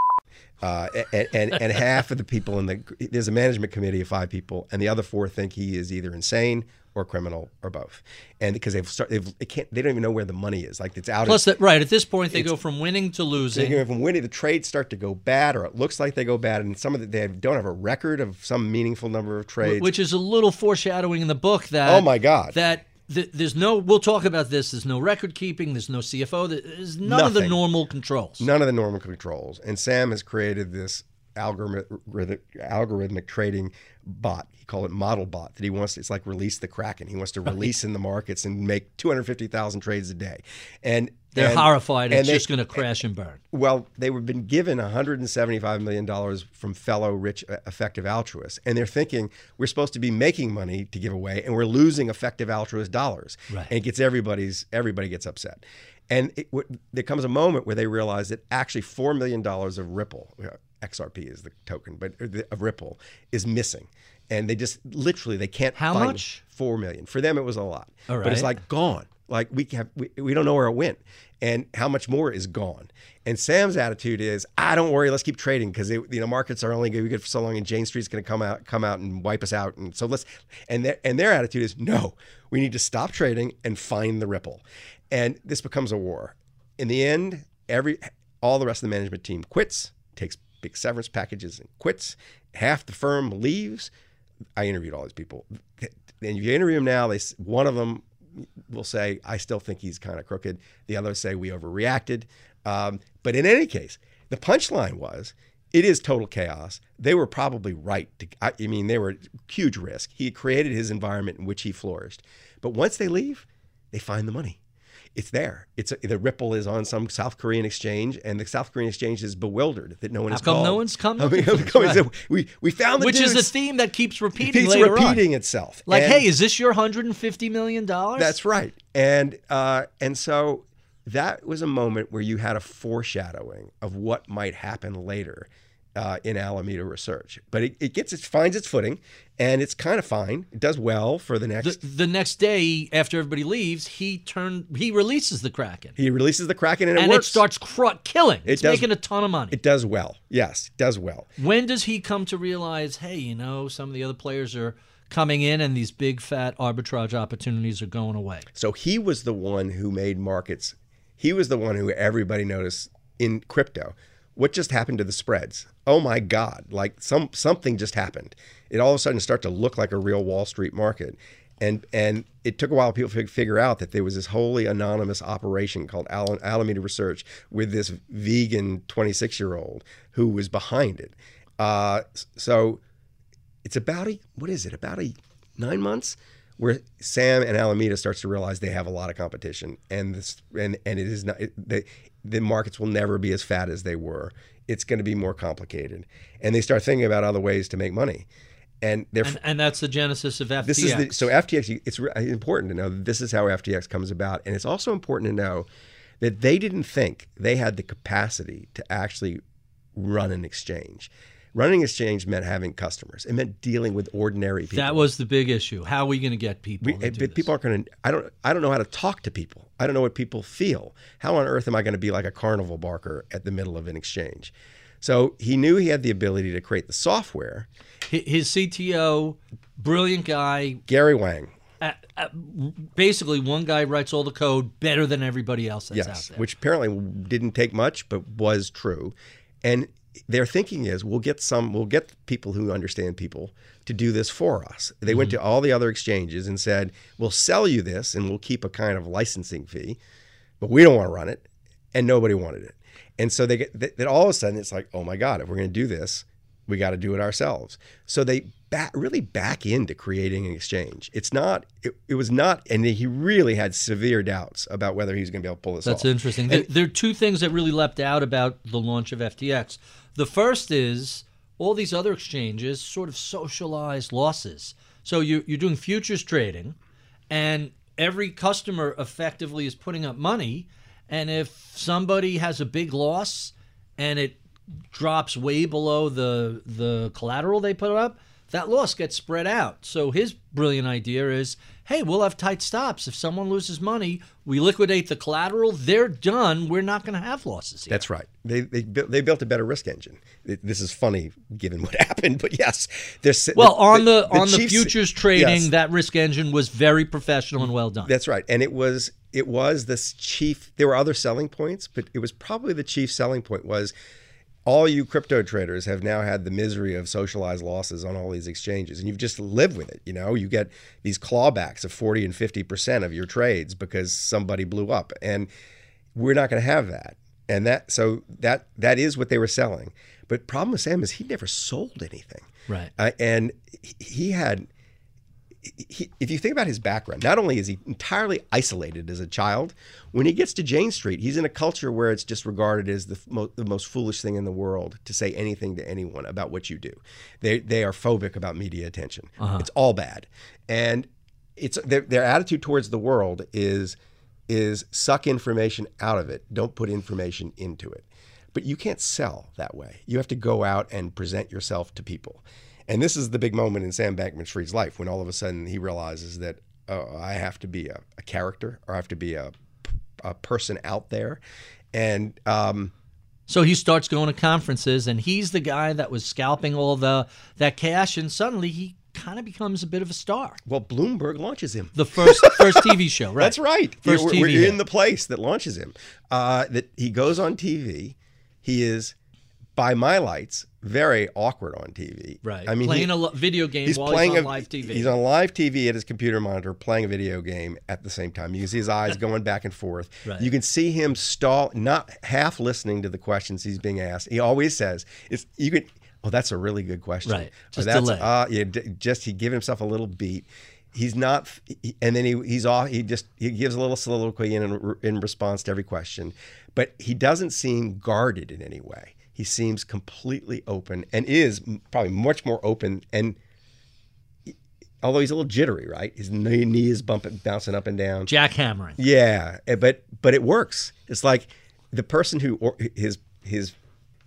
And half of the people in the, there's a management committee of 5 people, and the other 4 think he is either insane or criminal or both. And because they don't even know where the money is. Like, it's out. Plus, right at this point, they go from winning to losing. The trades start to go bad, or it looks like they go bad, and some of they don't have a record of some meaningful number of trades, which is a little foreshadowing in the book that there's no, we'll talk about this, there's no record keeping, there's no CFO, there's none of the normal controls. None of the normal controls. And Sam has created this algorithmic trading bot. He called it model bot, that he wants, it's like release the Kraken. He wants to release in the markets and make 250,000 trades a day. And they're horrified it's just going to crash and burn. Well, they've been given $175 million from fellow rich, effective altruists. And they're thinking, we're supposed to be making money to give away, and we're losing effective altruist dollars. Right. And it gets everybody gets upset. And there comes a moment where they realize that actually $4 million of Ripple, XRP is the token, but of Ripple, is missing. And they just, literally, they can't find. How much? $4 million. For them, it was a lot. All right. But it's like gone. Like, we don't know where it went, and how much more is gone. And Sam's attitude is, don't worry, let's keep trading, because markets are only good for so long, and Jane Street's going to come out and wipe us out. And so their attitude is, no, we need to stop trading and find the Ripple. And this becomes a war. In the end, all the rest of the management team quits, takes big severance packages and quits. Half the firm leaves. I interviewed all these people, and if you interview them now, one of them will say, I still think he's kind of crooked. The others say we overreacted. But in any case, the punchline was, it is total chaos. They were probably right. They were huge risk. He created his environment in which he flourished. But once they leave, they find the money. It's there. The Ripple is on some South Korean exchange, and the South Korean exchange is bewildered that no one is called. How come no one's coming? Right. We found the Which dudes. Is a theme that keeps repeating later on. It keeps repeating itself. Like, hey, is this your $150 million? That's right. And so that was a moment where you had a foreshadowing of what might happen later in Alameda Research. But it finds its footing, and it's kind of fine. It does well for the next. The next day, after everybody leaves, he releases the Kraken. He releases the Kraken, and it works. It starts killing. It's making a ton of money. It does well. Yes, it does well. When does he come to realize, hey, some of the other players are coming in, and these big fat arbitrage opportunities are going away? So he was the one who made markets. He was the one who everybody noticed in crypto. What just happened to the spreads? Oh my God, like something just happened. It all of a sudden started to look like a real Wall Street market. And it took a while for people to figure out that there was this wholly anonymous operation called Alameda Research with this vegan 26-year-old who was behind it. So it's about 9 months where Sam and Alameda starts to realize they have a lot of competition, the markets will never be as fat as they were. It's going to be more complicated, and they start thinking about other ways to make money, and that's the genesis of FTX. So FTX, it's important to know that this is how FTX comes about, and it's also important to know that they didn't think they had the capacity to actually run an exchange. Running exchange meant having customers. It meant dealing with ordinary people. That was the big issue. How are we going to get people? People aren't going to. I don't know how to talk to people. I don't know what people feel. How on earth am I going to be like a carnival barker at the middle of an exchange? So he knew he had the ability to create the software. His CTO, brilliant guy, Gary Wang. Basically, one guy writes all the code better than everybody else that's out there. Which apparently didn't take much, but was true, and. Their thinking is, we'll get people who understand people to do this for us. They went to all the other exchanges and said, we'll sell you this and we'll keep a kind of licensing fee, but we don't want to run it, and nobody wanted it. And so that all of a sudden it's like, oh my God, if we're going to do this, we got to do it ourselves. So they really back into creating an exchange. And he really had severe doubts about whether he was going to be able to pull this off. That's interesting. And there are two things that really leapt out about the launch of FTX. The first is all these other exchanges sort of socialized losses. So you're doing futures trading, and every customer effectively is putting up money. And if somebody has a big loss and it drops way below the collateral they put up, that loss gets spread out. So his brilliant idea is, hey, we'll have tight stops. If someone loses money, we liquidate the collateral. They're done. We're not going to have losses here. That's right. They built a better risk engine. This is funny given what happened, but yes, well, on the futures trading, yes, that risk engine was very professional and well done. That's right, and it was this chief. There were other selling points, but it was probably the chief selling point was, all you crypto traders have now had the misery of socialized losses on all these exchanges, and you've just lived with it. You know, you get these clawbacks of 40 and 50% of your trades because somebody blew up, and we're not going to have that. And that, so that is what they were selling. But problem with Sam is he never sold anything, right? And he had, if you think about his background, not only is he entirely isolated as a child, when he gets to Jane Street, he's in a culture where it's just regarded as the most foolish thing in the world to say anything to anyone about what you do. They are phobic about media attention. Uh-huh. It's all bad, and it's their attitude towards the world is suck information out of it, don't put information into it. But you can't sell that way. You have to go out and present yourself to people. And this is the big moment in Sam Bankman-Fried's life when all of a sudden he realizes that, oh, I have to be a character, or I have to be a person out there. And so he starts going to conferences, and he's the guy that was scalping all that cash, and suddenly he kind of becomes a bit of a star. Well, Bloomberg launches him. The first TV show, right? That's right. First TV we're in the place that launches him. That he goes on TV. He is, by my lights, very awkward on TV. Right. I mean, playing a video game while he's on live TV. He's on live TV at his computer monitor playing a video game at the same time. You can see his eyes going back and forth. Right. You can see him stall, not half listening to the questions he's being asked. He always says, oh, that's a really good question. Right. Just delay. Yeah, just he give himself a little beat. He's not, and then he's off. He gives a little soliloquy in response to every question, but he doesn't seem guarded in any way. He seems completely open, and is probably much more open. And although he's a little jittery, right? His knee is bouncing up and down, jackhammering. Yeah, but it works. It's like the person who, or his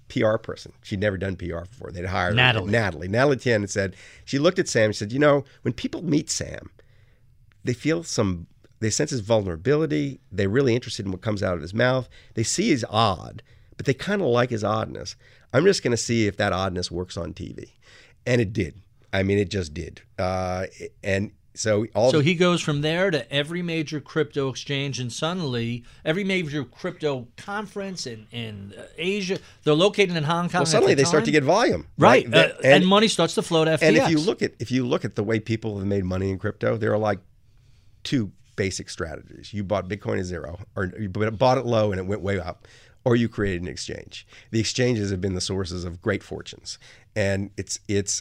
PR person. She'd never done PR before. They'd hired Natalie. Natalie Tien said, she looked at Sam and said, you know, when people meet Sam, they sense his vulnerability. They're really interested in what comes out of his mouth. They see he's odd, but they kind of like his oddness. I'm just going to see if that oddness works on TV. And it did. I mean, it just did. And so he goes from there to every major crypto exchange, and suddenly every major crypto conference in Asia. They're located in Hong Kong. Well, suddenly they start to get volume, right? Like, and money starts to flow to FTX. And if you look at the way people have made money in crypto, there are like two basic strategies: you bought Bitcoin at zero, or you bought it low and it went way up, or you created an exchange. The exchanges have been the sources of great fortunes, and it's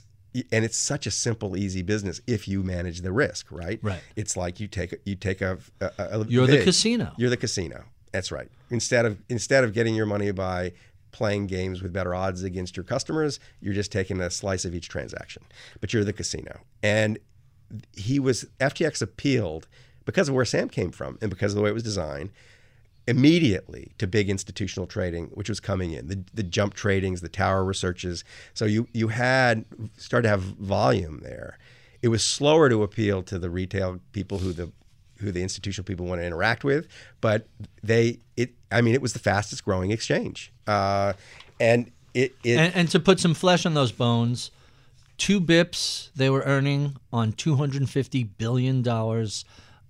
such a simple, easy business if you manage the risk, right? Right. It's like you're the casino. You're the casino. That's right. Instead of getting your money by playing games with better odds against your customers, you're just taking a slice of each transaction. But you're the casino. And FTX appealed because of where Sam came from and because of the way it was designed, immediately to big institutional trading, which was coming in, the jump tradings, the tower researches. So you had started to have volume there. It was slower to appeal to the retail people who the institutional people want to interact with, but it was the fastest growing exchange. And to put some flesh on those bones, 2 bips they were earning on $250 billion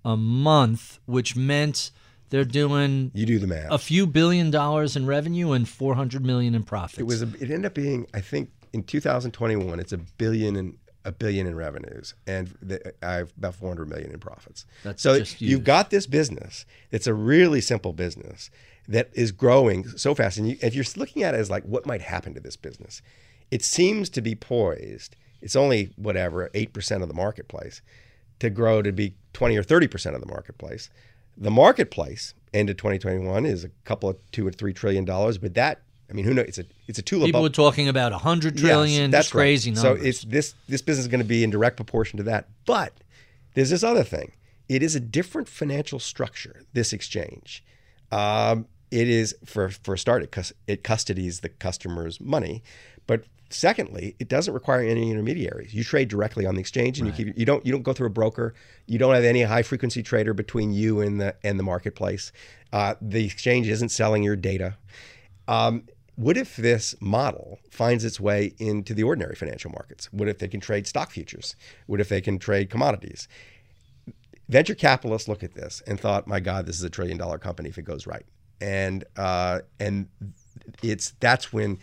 a month, which meant they're doing a few $billion in revenue and $400 million in profits. It ended up being, I think, in 2021, it's a billion in revenues, and about $400 million in profits. That's so you've got this business that's a really simple business that is growing so fast. And if you're looking at it as like what might happen to this business, it seems to be poised. It's only 8% of the marketplace to grow to be 20 or 30% of the marketplace. The marketplace end of 2021 is $2 or $3 trillion, but that, I mean, who knows? It's a tulip. People were talking about 100 trillion. Yes, that's crazy numbers. So this business is going to be in direct proportion to that. But there's this other thing. It is a different financial structure, this exchange. it is, for a start, it custodies the customer's money. But secondly, it doesn't require any intermediaries. You trade directly on the exchange, and you keep, you don't go through a broker. You don't have any high frequency trader between you and the marketplace. The exchange isn't selling your data. What if this model finds its way into the ordinary financial markets? What if they can trade stock futures? What if they can trade commodities? Venture capitalists look at this and thought, my God, this is $1 trillion company if it goes right. And that's when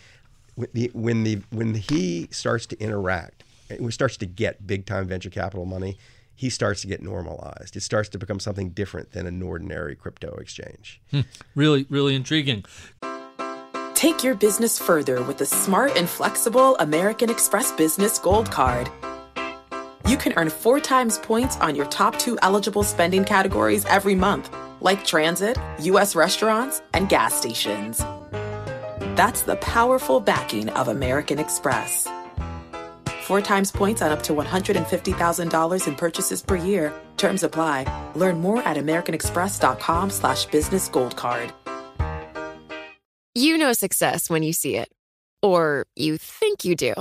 he starts to interact, when starts to get big time venture capital money, he starts to get normalized. It starts to become something different than an ordinary crypto exchange. Really, really intriguing. Take your business further with the smart and flexible American Express Business Gold Card. You can earn 4 times points on your top 2 eligible spending categories every month, like transit, U.S. restaurants, and gas stations. That's the powerful backing of American Express. 4 times points on up to $150,000 in purchases per year. Terms apply. Learn more at americanexpress.com/businessgoldcard. You know success when you see it, or you think you do.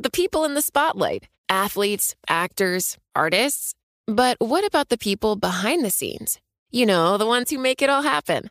The people in the spotlight, athletes, actors, artists. But what about the people behind the scenes? You know, the ones who make it all happen.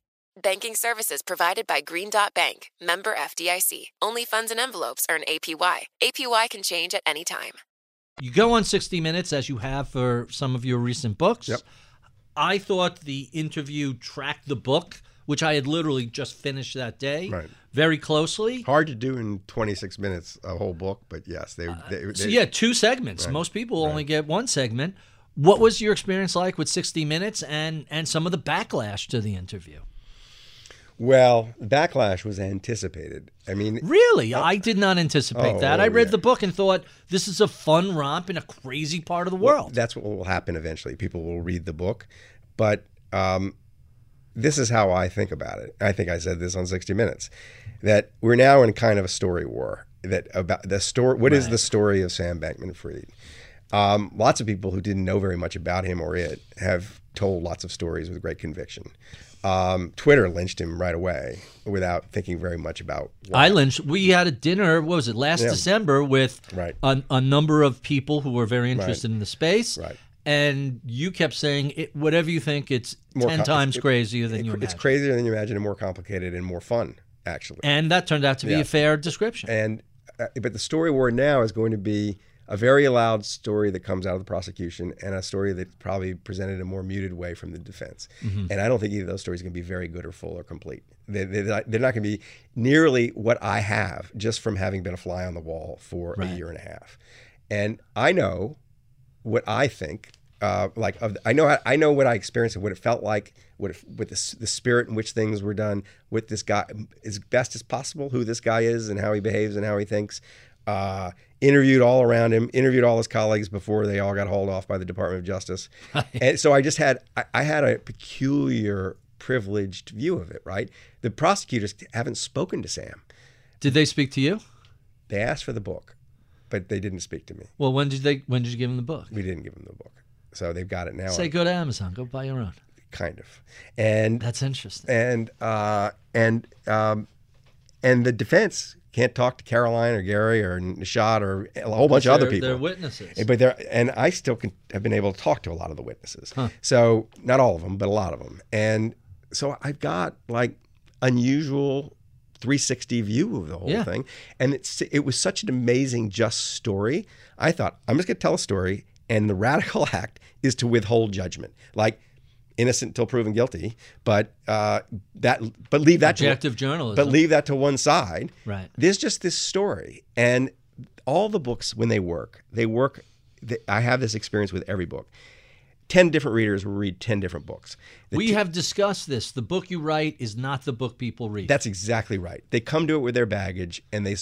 Banking services provided by Green Dot Bank, member FDIC. Only funds and envelopes earn APY. APY can change at any time. You go on 60 Minutes, as you have for some of your recent books. Yep. I thought the interview tracked the book, which I had literally just finished that day, very closely. Hard to do in 26 minutes, a whole book, but yes. So yeah, 2 segments. Right. Most people only get 1 segment. What was your experience like with 60 Minutes and some of the backlash to the interview? Well, backlash was anticipated. I mean, really? I did not anticipate that. I read the book and thought, this is a fun romp in a crazy part of the world. Well, that's what will happen eventually. People will read the book. But this is how I think about it. I think I said this on 60 Minutes, that we're now in kind of a story war. That about the story. What is the story of Sam Bankman-Fried? Lots of people who didn't know very much about him or it have told lots of stories with great conviction. Twitter lynched him right away without thinking very much about why. We had a dinner, what was it, last December with a number of people who were very interested in the space. Right. And you kept saying, whatever you think, it's more 10 times crazier than you imagine. It's crazier than you imagine and more complicated and more fun, actually. And that turned out to be a fair description. And but the story war now is going to be a very loud story that comes out of the prosecution and a story that's probably presented in a more muted way from the defense. Mm-hmm. And I don't think either of those stories are going to be very good or full or complete. They're not going to be nearly what I have just from having been a fly on the wall for a year and a half. And I know what I think. I know what I experienced and what it felt like, with the spirit in which things were done, with this guy as best as possible, who this guy is and how he behaves and how he thinks. Interviewed all around him, interviewed all his colleagues before they all got hauled off by the Department of Justice. And so I just had, I had a peculiar privileged view of it, right? The prosecutors haven't spoken to Sam. Did they speak to you? They asked for the book, but they didn't speak to me. Well, when did you give them the book? We didn't give them the book. So they've got it now. Say, go to Amazon, go buy your own. Kind of. And that's interesting. And the defense can't talk to Caroline or Gary or Nishad or a whole bunch of other people. They're witnesses. And I still have been able to talk to a lot of the witnesses. Huh. So not all of them, but a lot of them. And so I've got like unusual 360 view of the whole thing. And it was such an amazing just story. I thought, I'm just going to tell a story. And the radical act is to withhold judgment. Like, innocent until proven guilty, but leave that objective journalism. But leave that to one side. Right. There's just this story, and all the books when they work. I have this experience with every book. 10 different readers will read 10 different books. We have discussed this. The book you write is not the book people read. That's exactly right. They come to it with their baggage, and they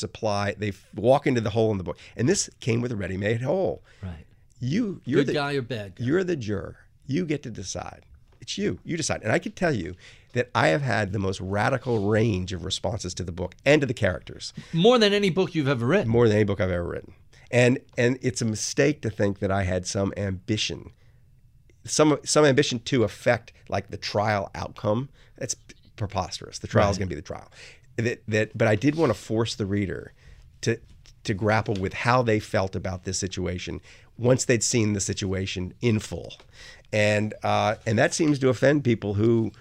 walk into the hole in the book. And this came with a ready-made hole. Right. You're good guy or bad guy. You're the juror. You get to decide. It's you. You decide. And I can tell you that I have had the most radical range of responses to the book and to the characters. More than any book you've ever written. More than any book I've ever written. And it's a mistake to think that I had some ambition. Some ambition to affect like the trial outcome. That's preposterous. The trial is going to be the trial. But I did want to force the reader to grapple with how they felt about this situation once they'd seen the situation in full, and that seems to offend people who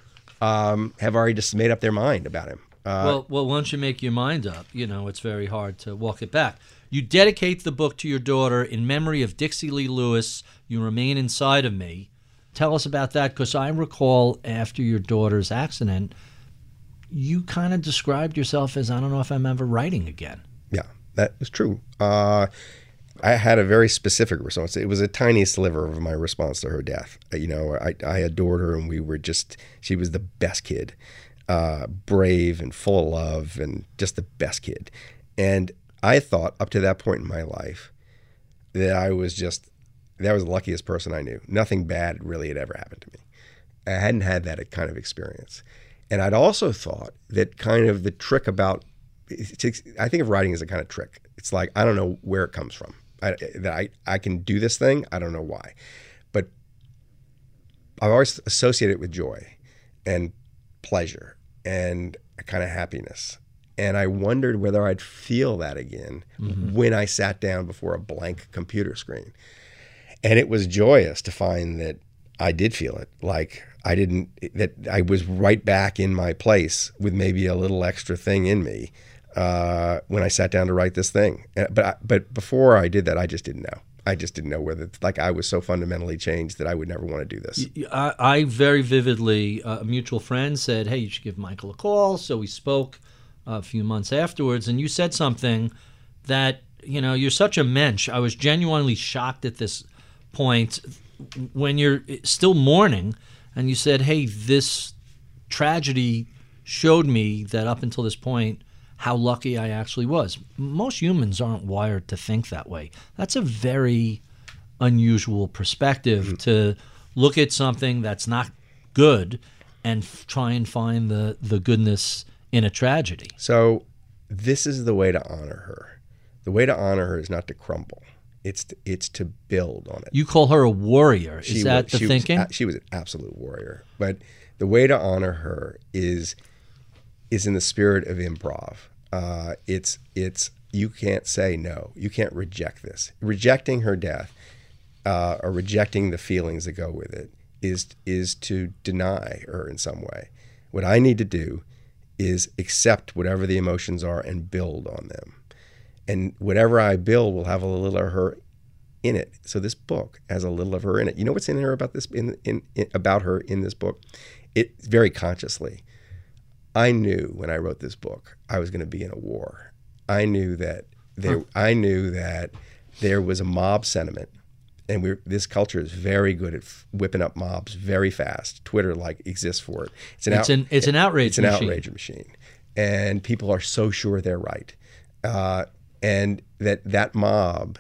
have already just made up their mind about him. Well, once you make your mind up, you know it's very hard to walk it back. You dedicate the book to your daughter in memory of Dixie Lee Lewis. You Remain Inside of Me. Tell us about that, because I recall after your daughter's accident, you kind of described yourself as, I don't know if I'm ever writing again. Yeah, that was true. I had a very specific response. It was a tiny sliver of my response to her death. You know, I adored her, and we were just, she was the best kid. Brave and full of love and just the best kid. And I thought up to that point in my life that that was the luckiest person I knew. Nothing bad really had ever happened to me. I hadn't had that kind of experience. And I'd also thought that kind of the trick about, I think of writing as a kind of trick. It's like, I don't know where it comes from. I can do this thing, I don't know why. But I've always associated it with joy and pleasure and a kind of happiness. And I wondered whether I'd feel that again when I sat down before a blank computer screen. And it was joyous to find that I did feel it. Like I was right back in my place with maybe a little extra thing in me when I sat down to write this thing. But before I did that, I just didn't know. I just didn't know whether, like, I was so fundamentally changed that I would never want to do this. I very vividly, a mutual friend said, hey, you should give Michael a call. So we spoke a few months afterwards, and you said something that, you know, you're such a mensch. I was genuinely shocked at this point when you're still mourning, and you said, hey, this tragedy showed me that up until this point, how lucky I actually was. Most humans aren't wired to think that way. That's a very unusual perspective to look at something that's not good and try and find the goodness in a tragedy. So this is the way to honor her. The way to honor her is not to crumble. It's to build on it. You call her a warrior. Is that the thinking? She was an absolute warrior. But the way to honor her is in the spirit of improv. You can't say no. You can't reject this. Rejecting her death or rejecting the feelings that go with it is to deny her in some way. What I need to do is accept whatever the emotions are and build on them. And whatever I build will have a little of her in it. So this book has a little of her in it. You know what's in her about this about her in this book? It very consciously. I knew when I wrote this book, I was going to be in a war. I knew that there was a mob sentiment, and this culture is very good at whipping up mobs very fast. Twitter exists for it. It's an outrage machine. It's an outrage machine, and people are so sure they're right, and that mob,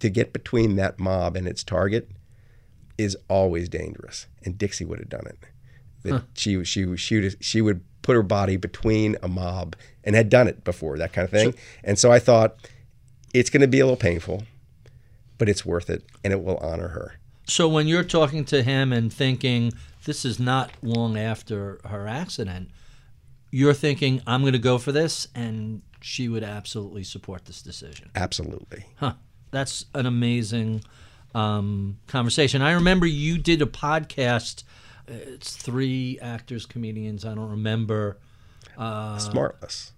to get between that mob and its target, is always dangerous. And Dixie would have done it. She would put her body between a mob, and had done it before, that kind of thing. Sure. And so I thought, it's going to be a little painful, but it's worth it, and it will honor her. So when you're talking to him and thinking, this is not long after her accident, you're thinking, I'm going to go for this, and she would absolutely support this decision. Absolutely. That's an amazing conversation. I remember you did a podcast. It's three actors, comedians, I don't remember. Smartless,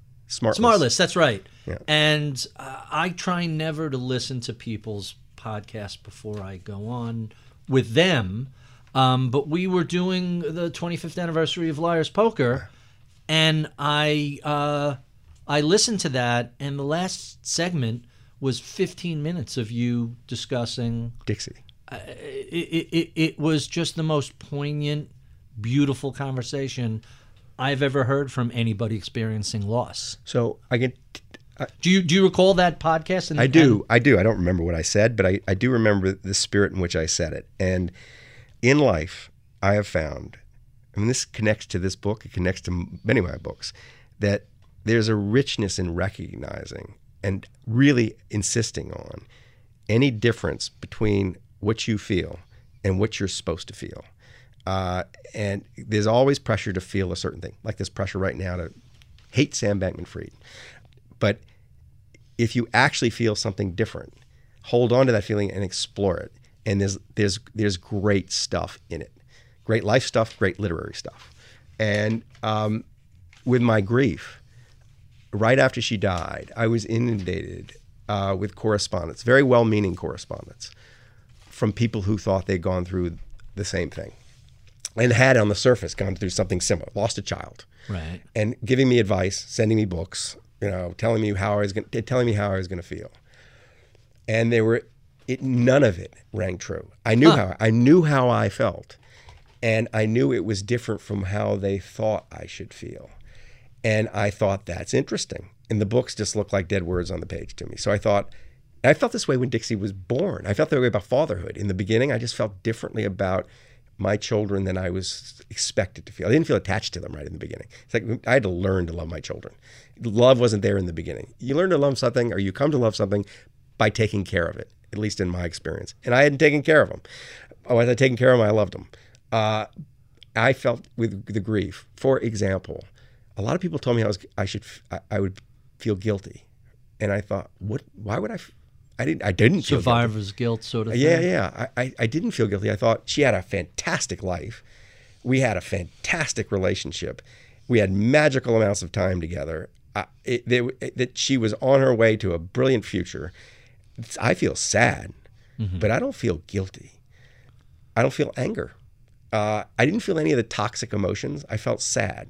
that's right. Yeah. And I try never to listen to people's podcasts before I go on with them. But we were doing the 25th anniversary of Liar's Poker, and I listened to that, and the last segment was 15 minutes of you discussing Dixie. It was just the most poignant, beautiful conversation I've ever heard from anybody experiencing loss. So I get. Do you recall that podcast? I do. I don't remember what I said, but I do remember the spirit in which I said it. And in life, I have found, I mean, this connects to this book, it connects to many of my books, that there's a richness in recognizing and really insisting on any difference between what you feel and what you're supposed to feel. And there's always pressure to feel a certain thing, like this pressure right now to hate Sam Bankman-Fried. But if you actually feel something different, hold on to that feeling and explore it. And there's great stuff in it, great life stuff, great literary stuff. And with my grief, right after she died, I was inundated with correspondence, very well-meaning correspondence, from people who thought they'd gone through the same thing and had on the surface gone through something similar, lost a child, right? And giving me advice, sending me books, you know, telling me how I was going to feel. And none of it rang true. I knew how I felt, and I knew it was different from how they thought I should feel. And I thought, that's interesting. And the books just looked like dead words on the page to me. So I thought, I felt this way when Dixie was born. I felt that way about fatherhood. In the beginning, I just felt differently about my children than I was expected to feel. I didn't feel attached to them right in the beginning. It's like I had to learn to love my children. Love wasn't there in the beginning. You learn to love something, or you come to love something by taking care of it, at least in my experience. And I hadn't taken care of them. As I had taken care of them, I loved them. I felt with the grief, for example, a lot of people told me I would feel guilty. And I thought, why would I? I didn't feel guilty. Survivor's guilt sort of thing. Yeah. I didn't feel guilty. I thought, she had a fantastic life. We had a fantastic relationship. We had magical amounts of time together. That she was on her way to a brilliant future. I feel sad, but I don't feel guilty. I don't feel anger. I didn't feel any of the toxic emotions. I felt sad.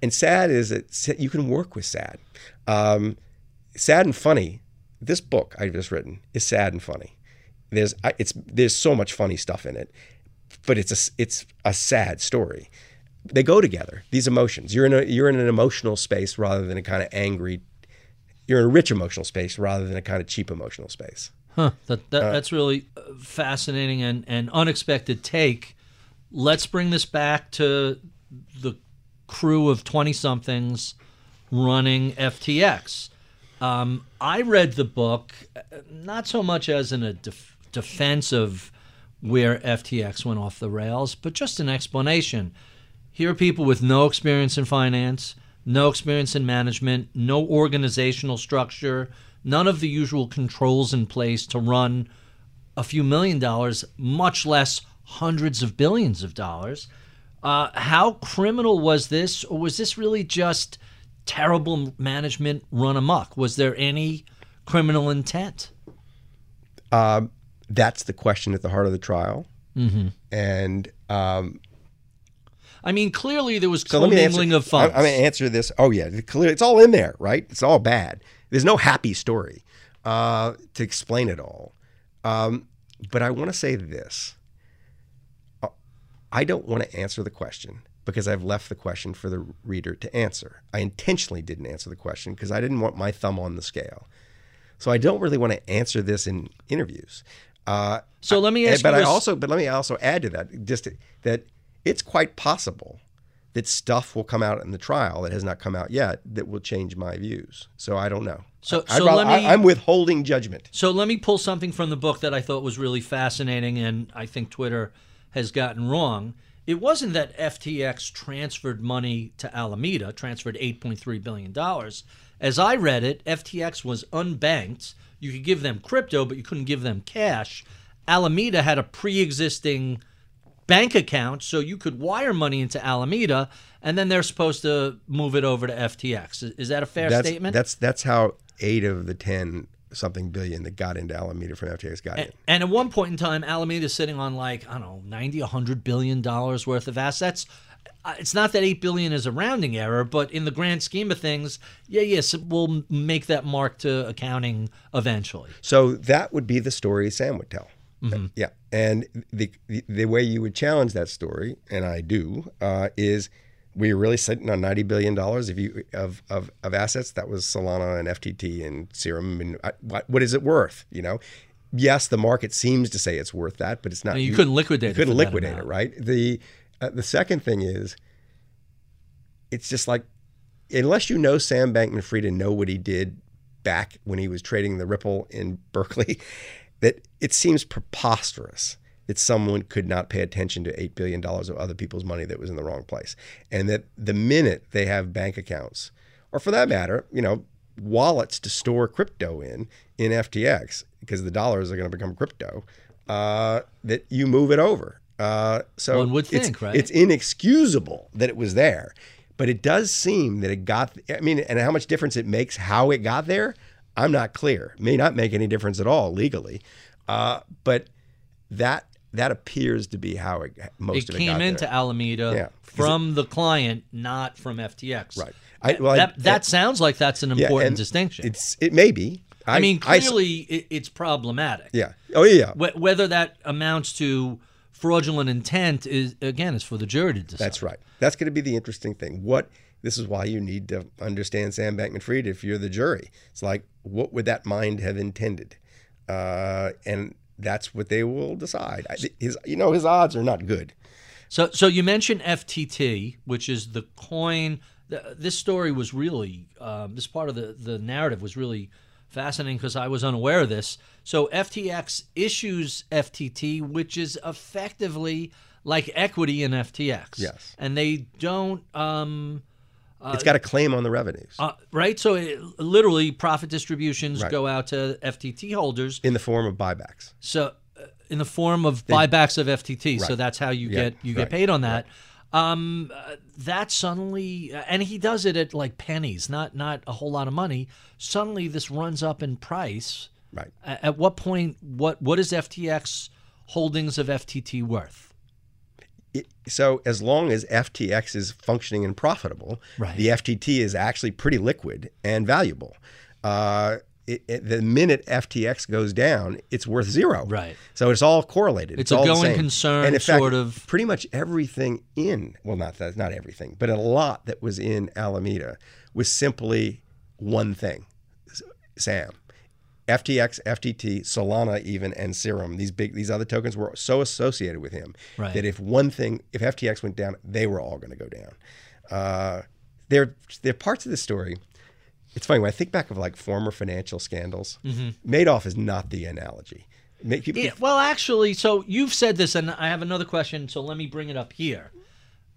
And sad is that you can work with sad. Sad and funny. This book I've just written is sad and funny. There's so much funny stuff in it, but it's a sad story. They go together. These emotions. You're in an emotional space rather than a kind of angry. You're in a rich emotional space rather than a kind of cheap emotional space. Huh. That's really fascinating and unexpected take. Let's bring this back to the crew of 20-somethings running FTX. I read the book not so much as in a defense of where FTX went off the rails, but just an explanation. Here are people with no experience in finance, no experience in management, no organizational structure, none of the usual controls in place to run a few $1 million, much less hundreds of billions of dollars. How criminal was this, or was this really just terrible management run amok? Was there any criminal intent? That's the question at the heart of the trial. Mm-hmm. And I mean, clearly there was commingling of funds. I'm going to answer this. Oh, yeah. Clearly, it's all in there, right? It's all bad. There's no happy story to explain it all. But I want to say this. I don't want to answer the question, because I've left the question for the reader to answer. I intentionally didn't answer the question because I didn't want my thumb on the scale. So I don't really want to answer this in interviews. So let me ask you this. But let me also add to that, just that it's quite possible that stuff will come out in the trial that has not come out yet that will change my views. So I don't know. I'm withholding judgment. So let me pull something from the book that I thought was really fascinating and I think Twitter has gotten wrong. It wasn't that FTX transferred money to Alameda, transferred $8.3 billion. As I read it, FTX was unbanked. You could give them crypto, but you couldn't give them cash. Alameda had a pre-existing bank account, so you could wire money into Alameda, and then they're supposed to move it over to FTX. Is that a fair statement? That's how 8 of the 10 something billion that got into Alameda from FTX got in. And at one point in time, Alameda is sitting on like, I don't know, $90-100 billion worth of assets. It's not that 8 billion is a rounding error, but in the grand scheme of things, yes, we'll make that mark to accounting eventually. So that would be the story Sam would tell. Mm-hmm. Yeah. And the way you would challenge that story, and I do, is we were really sitting on $90 billion of assets. That was Solana and FTT and Serum. And what is it worth, you know? Yes, the market seems to say it's worth that, but it's not. And you couldn't liquidate it. You couldn't liquidate it, right? The second thing is, it's just like, unless you know Sam Bankman-Fried and know what he did back when he was trading the Ripple in Berkeley, that it seems preposterous that someone could not pay attention to $8 billion of other people's money that was in the wrong place. And that the minute they have bank accounts, or for that matter, you know, wallets to store crypto in FTX, because the dollars are going to become crypto, that you move it over. So one would think, right? It's inexcusable that it was there. But it does seem that it got, I mean, and how much difference it makes how it got there, I'm not clear. It may not make any difference at all legally. But that appears to be how it, most of it got there. It came into Alameda from the client, not from FTX. Right. That sounds like that's an important distinction. It may be. I mean, clearly it's problematic. Yeah. Oh, yeah. Whether that amounts to fraudulent intent is, again, is for the jury to decide. That's right. That's going to be the interesting thing. This is why you need to understand Sam Bankman-Fried if you're the jury. It's like, what would that mind have intended? And that's what they will decide. His odds are not good. So you mentioned FTT, which is the coin. This story was really, this part of the narrative was really fascinating because I was unaware of this. So FTX issues FTT, which is effectively like equity in FTX. Yes. And they don't... it's got a claim on the revenues. Right? So literally profit distributions go out to FTT holders. In the form of buybacks. So in the form of buybacks of FTT. Right. So that's how you get paid on that. Right. That suddenly, and he does it at like pennies, not a whole lot of money. Suddenly this runs up in price. Right. At what point, what is FTX holdings of FTT worth? So as long as FTX is functioning and profitable, the FTT is actually pretty liquid and valuable. The minute FTX goes down, it's worth zero. Right. So it's all correlated. It's all going concern, and in fact, sort of. Pretty much everything not everything, but a lot that was in Alameda was simply one thing, Sam. FTX, FTT, Solana even, and Serum, these other tokens were so associated with him that if FTX went down, they were all going to go down. There are parts of the story. It's funny, when I think back of like former financial scandals, Madoff is not the analogy. Well, actually, so you've said this, and I have another question, so let me bring it up here.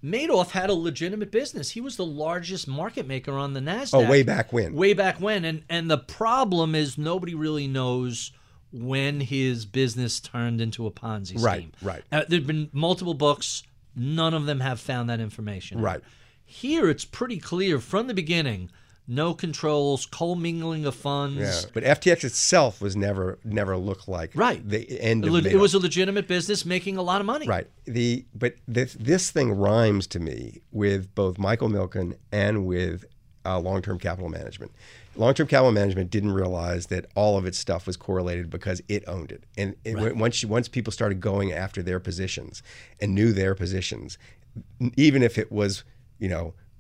Madoff had a legitimate business. He was the largest market maker on the NASDAQ. Oh, way back when. Way back when. And the problem is nobody really knows when his business turned into a Ponzi scheme. Right. There have been multiple books. None of them have found that information. Right. Here it's pretty clear from the beginning. No controls, commingling of funds. Yeah. But FTX itself was never looked like the end of it. It was a legitimate business making a lot of money. Right. But this thing rhymes to me with both Michael Milken and with long-term capital management. Long-term capital management didn't realize that all of its stuff was correlated because it owned it. And once people started going after their positions and knew their positions, even if it was,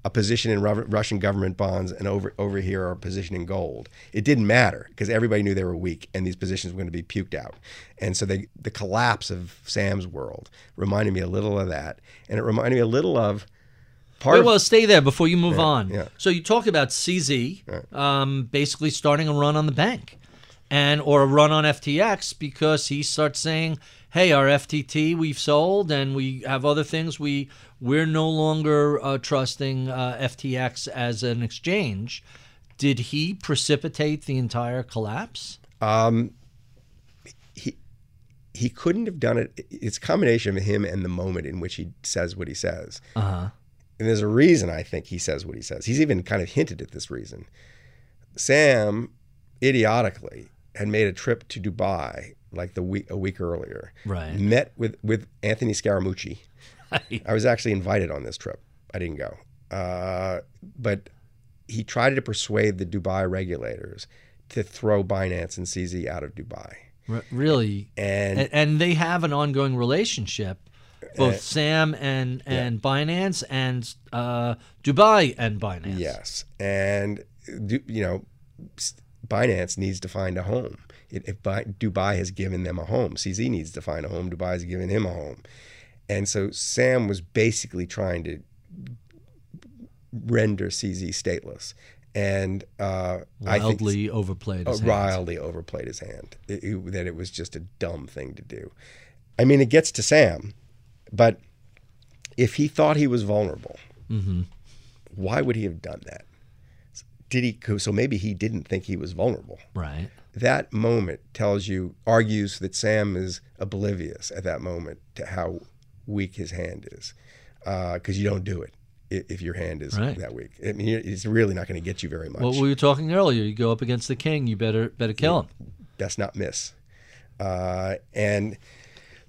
a position in Russian government bonds and over here a position in gold. It didn't matter because everybody knew they were weak and these positions were going to be puked out. And so the collapse of Sam's world reminded me a little of that. And it reminded me a little of part of... Well, stay there before you move on. Yeah. So you talk about CZ basically starting a run on the bank or a run on FTX because he starts saying, hey, our FTT we've sold and we have other things. We're no longer trusting FTX as an exchange. Did he precipitate the entire collapse? He couldn't have done it. It's a combination of him and the moment in which he says what he says. And there's a reason I think he says what he says. He's even kind of hinted at this reason. Sam, idiotically, had made a trip to Dubai like a week earlier. Right. Met with Anthony Scaramucci. Right. I was actually invited on this trip. I didn't go. But he tried to persuade the Dubai regulators to throw Binance and CZ out of Dubai. Really? And they have an ongoing relationship, both Sam and Binance and Dubai and Binance. Yes. And, you know, Binance needs to find a home. If Dubai has given them a home. CZ needs to find a home. Dubai has given him a home. And so Sam was basically trying to render CZ stateless. And I think overplayed his hand. Wildly overplayed his hand. That it was just a dumb thing to do. I mean, it gets to Sam, but if he thought he was vulnerable, why would he have done that? Did he? So maybe he didn't think he was vulnerable. Right. That moment tells you, argues that Sam is oblivious at that moment to how weak his hand is, because you don't do it if your hand is that weak. I mean, it's really not going to get you very much. Well, we were talking earlier. You go up against the king, you better kill him. Best not miss. And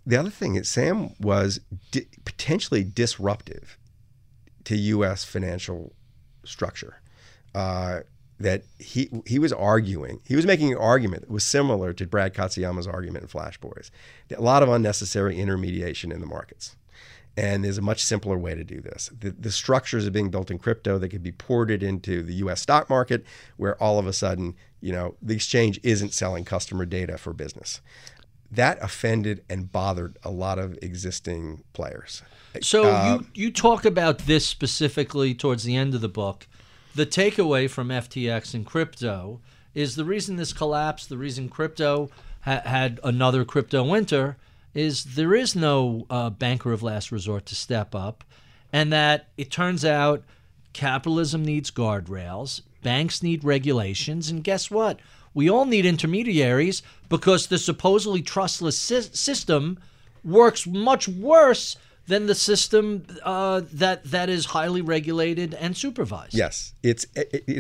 the other thing is Sam was potentially disruptive to U.S. financial structure. That he was arguing. He was making an argument that was similar to Brad Katsuyama's argument in Flash Boys. A lot of unnecessary intermediation in the markets. And there's a much simpler way to do this. The structures are being built in crypto that could be ported into the U.S. stock market, where all of a sudden, you know, the exchange isn't selling customer data for business. That offended and bothered a lot of existing players. So you talk about this specifically towards the end of the book. The takeaway from FTX and crypto is the reason this collapsed, the reason crypto had another crypto winter, is there is no banker of last resort to step up, and that it turns out capitalism needs guardrails, banks need regulations, and guess what? We all need intermediaries because the supposedly trustless system works much worse than the system that is highly regulated and supervised. Yes, it's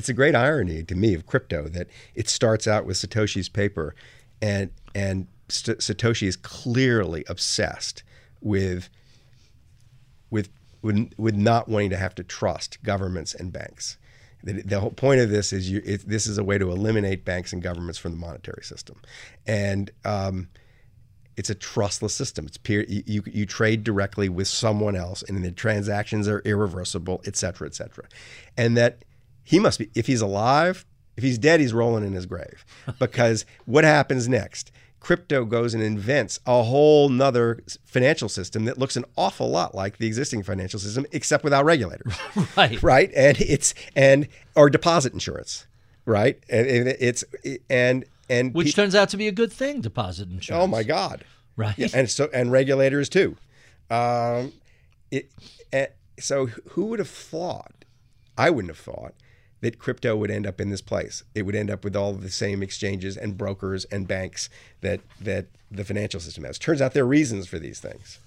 a great irony to me of crypto that it starts out with Satoshi's paper, and Satoshi is clearly obsessed with not wanting to have to trust governments and banks. The whole point of this is this is a way to eliminate banks and governments from the monetary system, and it's a trustless system. It's you trade directly with someone else, and the transactions are irreversible, et cetera, et cetera. And that he must be, if he's alive, if he's dead, he's rolling in his grave. Because what happens next? Crypto goes and invents a whole nother financial system that looks an awful lot like the existing financial system, except without regulators. Right. Right. And or deposit insurance. Right. And which turns out to be a good thing, deposit insurance. Oh my God! Right, yeah, and regulators too. So who would have thought? I wouldn't have thought that crypto would end up in this place. It would end up with all of the same exchanges and brokers and banks that the financial system has. Turns out there are reasons for these things.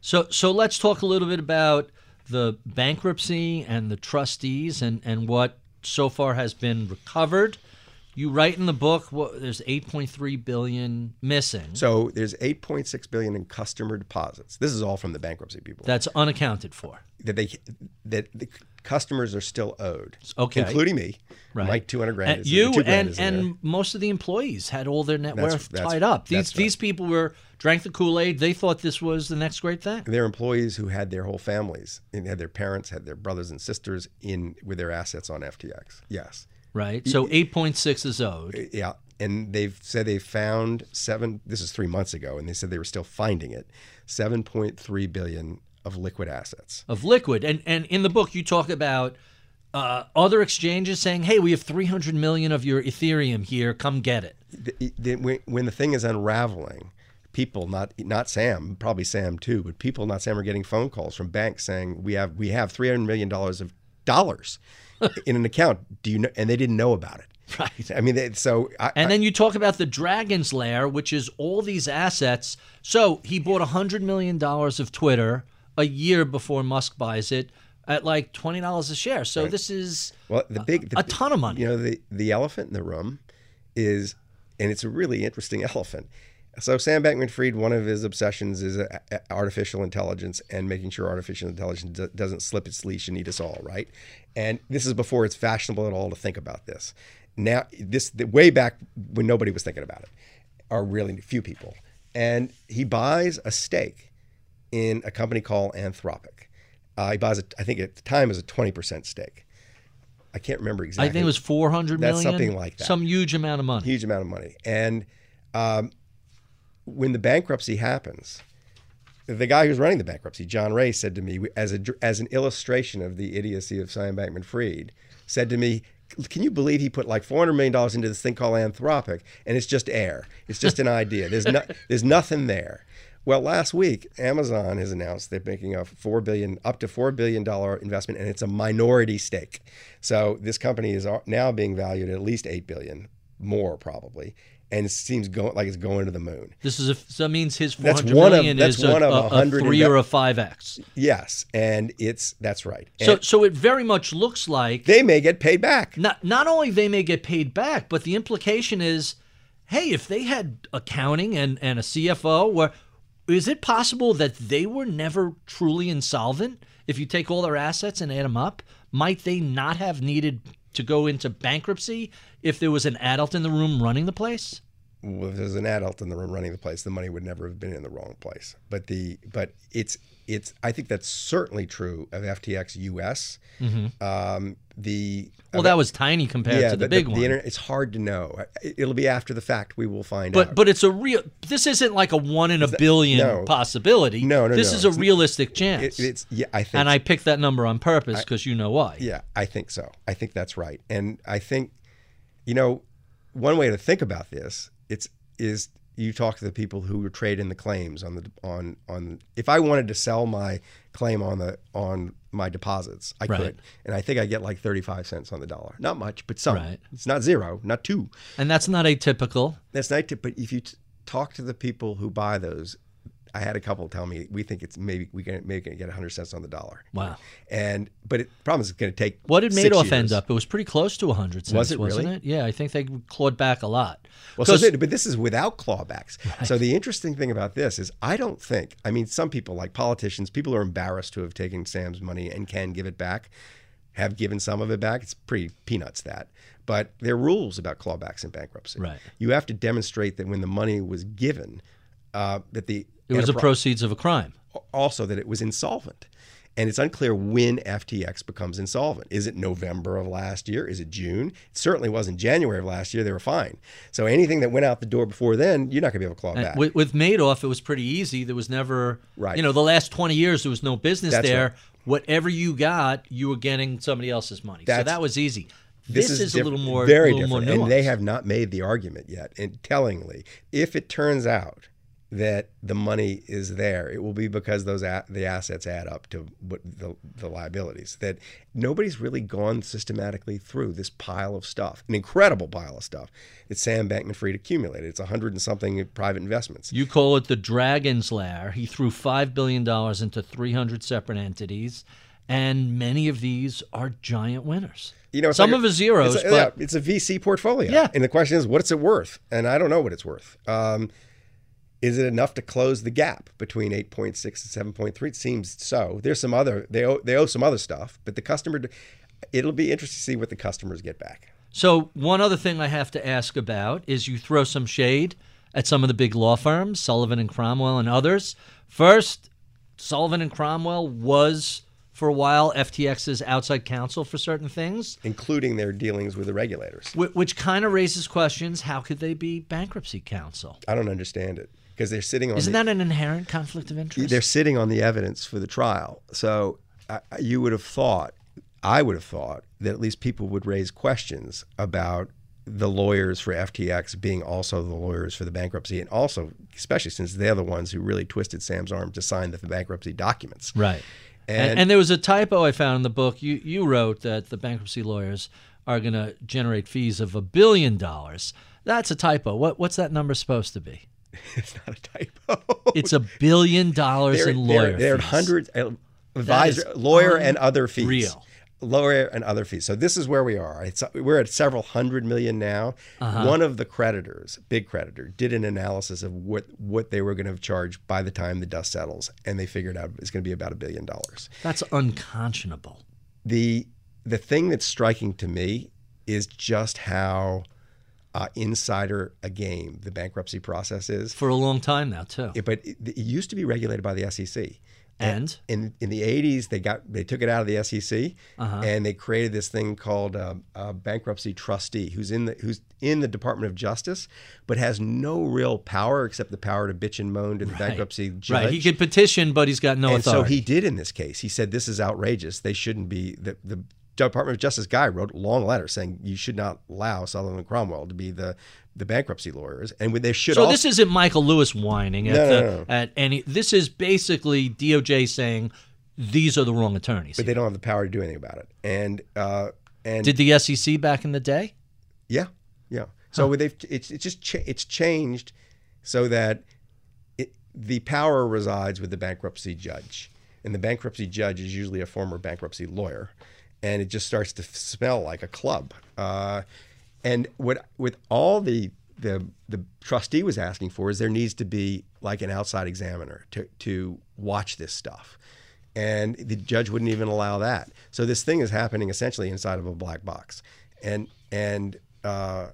So let's talk a little bit about the bankruptcy and the trustees and what so far has been recovered. You write in the book, there's $8.3 billion missing. So there's $8.6 billion in customer deposits. This is all from the bankruptcy people. That's unaccounted for. That the customers are still owed, okay, including me, right? Like 200 grand. And most of the employees had all their net worth tied up. These people drank the Kool-Aid. They thought this was the next great thing. They're employees who had their whole families, and had their parents, had their brothers and sisters with their assets on FTX. Yes. Right. So 8.6 is owed. Yeah. And they've said they found this is 3 months ago, and they said they were still finding it, $7.3 billion of liquid assets. Of liquid. And in the book, you talk about other exchanges saying, hey, we have 300 million of your Ethereum here. Come get it. When the thing is unraveling, people, not Sam, probably Sam too, but people, not Sam, are getting phone calls from banks saying, we have $300 million of dollars in an account, do you know? And they didn't know about it, right? I mean, then you talk about the Dragon's Lair, which is all these assets. So he bought $100 million of Twitter a year before Musk buys it at like $20 a share. So right. This is a ton of money. You know, the elephant in the room is, and it's a really interesting elephant. So Sam Bankman-Fried, one of his obsessions is artificial intelligence and making sure artificial intelligence doesn't slip its leash and eat us all, right? And this is before it's fashionable at all to think about this. Now, way back when nobody was thinking about it. are really few people. And he buys a stake in a company called Anthropic. He buys, I think at the time, it was a 20% stake. I can't remember exactly. I think it was $400 million. That's something like that. Some huge amount of money. Huge amount of money. And when the bankruptcy happens, the guy who's running the bankruptcy, John Ray, said to me, as an illustration of the idiocy of Sam Bankman-Fried, said to me, can you believe he put like $400 million into this thing called Anthropic, and it's just air. It's just an idea. There's nothing there. Well, last week, Amazon has announced they're making a up to $4 billion investment, and it's a minority stake. So this company is now being valued at least $8 billion, more probably, and it seems like it's going to the moon. This is that means his $400 million is a 3 or a 5x. Yes, and that's right. And so it very much looks like they may get paid back. Not only they may get paid back, but the implication is, hey, if they had accounting and a CFO, is it possible that they were never truly insolvent? If you take all their assets and add them up, might they not have needed to go into bankruptcy if there was an adult in the room running the place? Well, if there's an adult in the room running the place, the money would never have been in the wrong place. But I think that's certainly true of FTX US. Mm-hmm. That was tiny compared to the big one. The internet, it's hard to know. It'll be after the fact we will find out. But it's this isn't like a one in a billion possibility. No. This is a realistic chance. I think. And I picked that number on purpose because you know why. Yeah, I think so. I think that's right. And I think, one way to think about this is you talk to the people who are trading the claims on if I wanted to sell my claim on my deposits, I could. And I think I get like 35 cents on the dollar. Not much, but some. Right. It's not zero, not two. And that's not atypical. That's not atypical. But if you talk to the people who buy those, I had a couple tell me, we think it's maybe we can get 100 cents on the dollar. Wow. But the problem is it's going to take What did Madoff 6 years. End up? It was pretty close to 100 cents, wasn't it? Yeah, I think they clawed back a lot. Well, but this is without clawbacks. Right. So the interesting thing about this is I don't think, some people like politicians, people are embarrassed to have taken Sam's money and can give it back, have given some of it back. It's pretty peanuts that. But there are rules about clawbacks in bankruptcy. Right. You have to demonstrate that when the money was given, it was the proceeds of a crime. Also that it was insolvent. And it's unclear when FTX becomes insolvent. Is it November of last year? Is it June? It certainly wasn't January of last year. They were fine. So anything that went out the door before then, you're not going to be able to claw back. With Madoff, it was pretty easy. There was never, the last 20 years, there was no business there. Right. Whatever you got, you were getting somebody else's money. So that was easy. This is a little more nuanced. Very different. And they have not made the argument yet. And tellingly, if it turns out that the money is there, it will be because the assets add up to the liabilities. That nobody's really gone systematically through this pile of stuff, an incredible pile of stuff that Sam Bankman-Fried accumulated. It's 100 and something private investments. You call it the Dragon's Lair. He threw $5 billion into 300 separate entities, and many of these are giant winners. Some of his zeros, it's a VC portfolio. Yeah. And the question is, what's it worth? And I don't know what it's worth. Is it enough to close the gap between 8.6 and 7.3? It seems so. There's some other, they owe some other stuff, but it'll be interesting to see what the customers get back. So one other thing I have to ask about is you throw some shade at some of the big law firms, Sullivan and Cromwell and others. First, Sullivan and Cromwell was, for a while, FTX's outside counsel for certain things. Including their dealings with the regulators. Which kind of raises questions, how could they be bankruptcy counsel? I don't understand it. Because they're sitting on. Isn't that an inherent conflict of interest? They're sitting on the evidence for the trial. So I would have thought that at least people would raise questions about the lawyers for FTX being also the lawyers for the bankruptcy, and also, especially since they're the ones who really twisted Sam's arm to sign the bankruptcy documents. Right. And there was a typo I found in the book. You wrote that the bankruptcy lawyers are going to generate fees of $1 billion. That's a typo. What's that number supposed to be? It's not a typo. It's $1 billion in lawyer fees. There are hundreds of advisor, lawyer, and other fees. Real. Lawyer and other fees. So this is where we are. We're at several hundred million now. Uh-huh. One of the creditors, big creditor, did an analysis of what they were going to charge by the time the dust settles, and they figured out it's going to be about $1 billion. That's unconscionable. The thing that's striking to me is just how insider a game, the bankruptcy process is. For a long time now, too. Yeah, but it used to be regulated by the SEC. And in the 80s, they took it out of the SEC, and they created this thing called a bankruptcy trustee, who's in the Department of Justice, but has no real power except the power to bitch and moan to the bankruptcy judge. Right, he could petition, but he's got no authority. And so he did in this case. He said, this is outrageous. They shouldn't be. The Department of Justice guy wrote a long letter saying you should not allow Sullivan and Cromwell to be the bankruptcy lawyers, and they should. So this isn't Michael Lewis whining at any. This is basically DOJ saying these are the wrong attorneys, but they don't have the power to do anything about it. And did the SEC back in the day? Yeah. So it's changed so that the power resides with the bankruptcy judge, and the bankruptcy judge is usually a former bankruptcy lawyer. And it just starts to smell like a club. And what with all the trustee was asking for is there needs to be like an outside examiner to watch this stuff. And the judge wouldn't even allow that. So this thing is happening essentially inside of a black box. And I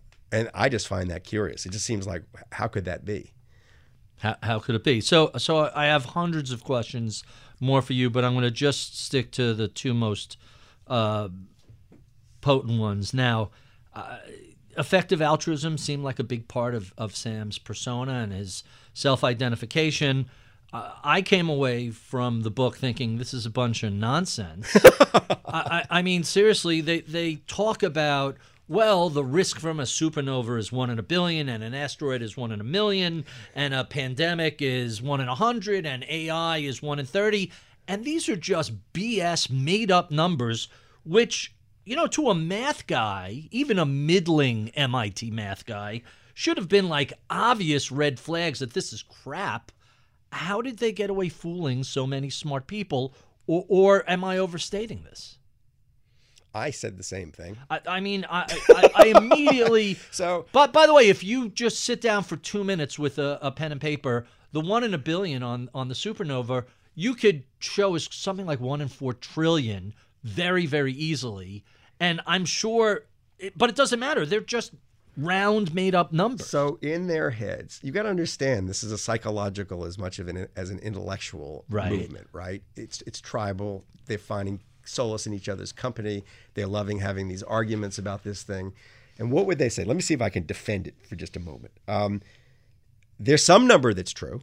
just find that curious. It just seems like, how could that be? How could it be? So I have hundreds of questions more for you, but I'm going to just stick to the two most potent ones. Now, effective altruism seemed like a big part of Sam's persona and his self-identification. I came away from the book thinking this is a bunch of nonsense. I mean, seriously, they talk about, well, the risk from a supernova is 1 in 1 billion, and an asteroid is 1 in 1 million, and a pandemic is 1 in 100, and AI is 1 in 30. And these are just BS, made-up numbers, which, you know, to a math guy, even a middling MIT math guy, should have been like obvious red flags that this is crap. How did they get away fooling so many smart people? Or am I overstating this? I said the same thing. I mean, I immediately... So, but by the way, if you just sit down for 2 minutes with a pen and paper, the 1 in 1 billion on the supernova... You could show us something like 1 in 4 trillion very, very easily. And I'm sure, but it doesn't matter. They're just round, made-up numbers. So in their heads, you got to understand this is a psychological as much of as an intellectual movement, right? It's tribal. They're finding solace in each other's company. They're loving having these arguments about this thing. And what would they say? Let me see if I can defend it for just a moment. There's some number that's true,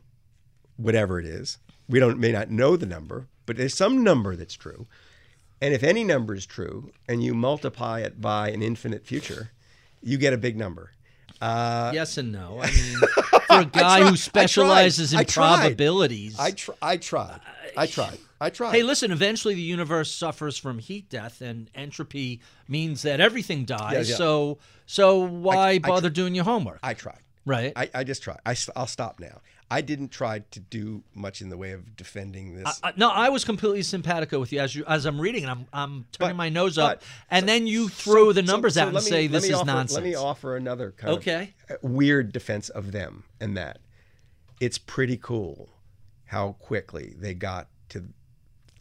whatever it is. We may not know the number, but there's some number that's true. And if any number is true and you multiply it by an infinite future, you get a big number. Yes and no. I mean, for a guy who specializes in probabilities. I tried. Hey, listen, eventually the universe suffers from heat death, and entropy means that everything dies. Yeah. So why bother doing your homework? I tried. Right. I just tried. I'll stop now. I didn't try to do much in the way of defending this. No, I was completely simpatico with you as I'm reading, and I'm turning my nose up, and then you throw the numbers out and say this is nonsense. Let me offer another kind of weird defense of them, and that it's pretty cool how quickly they got to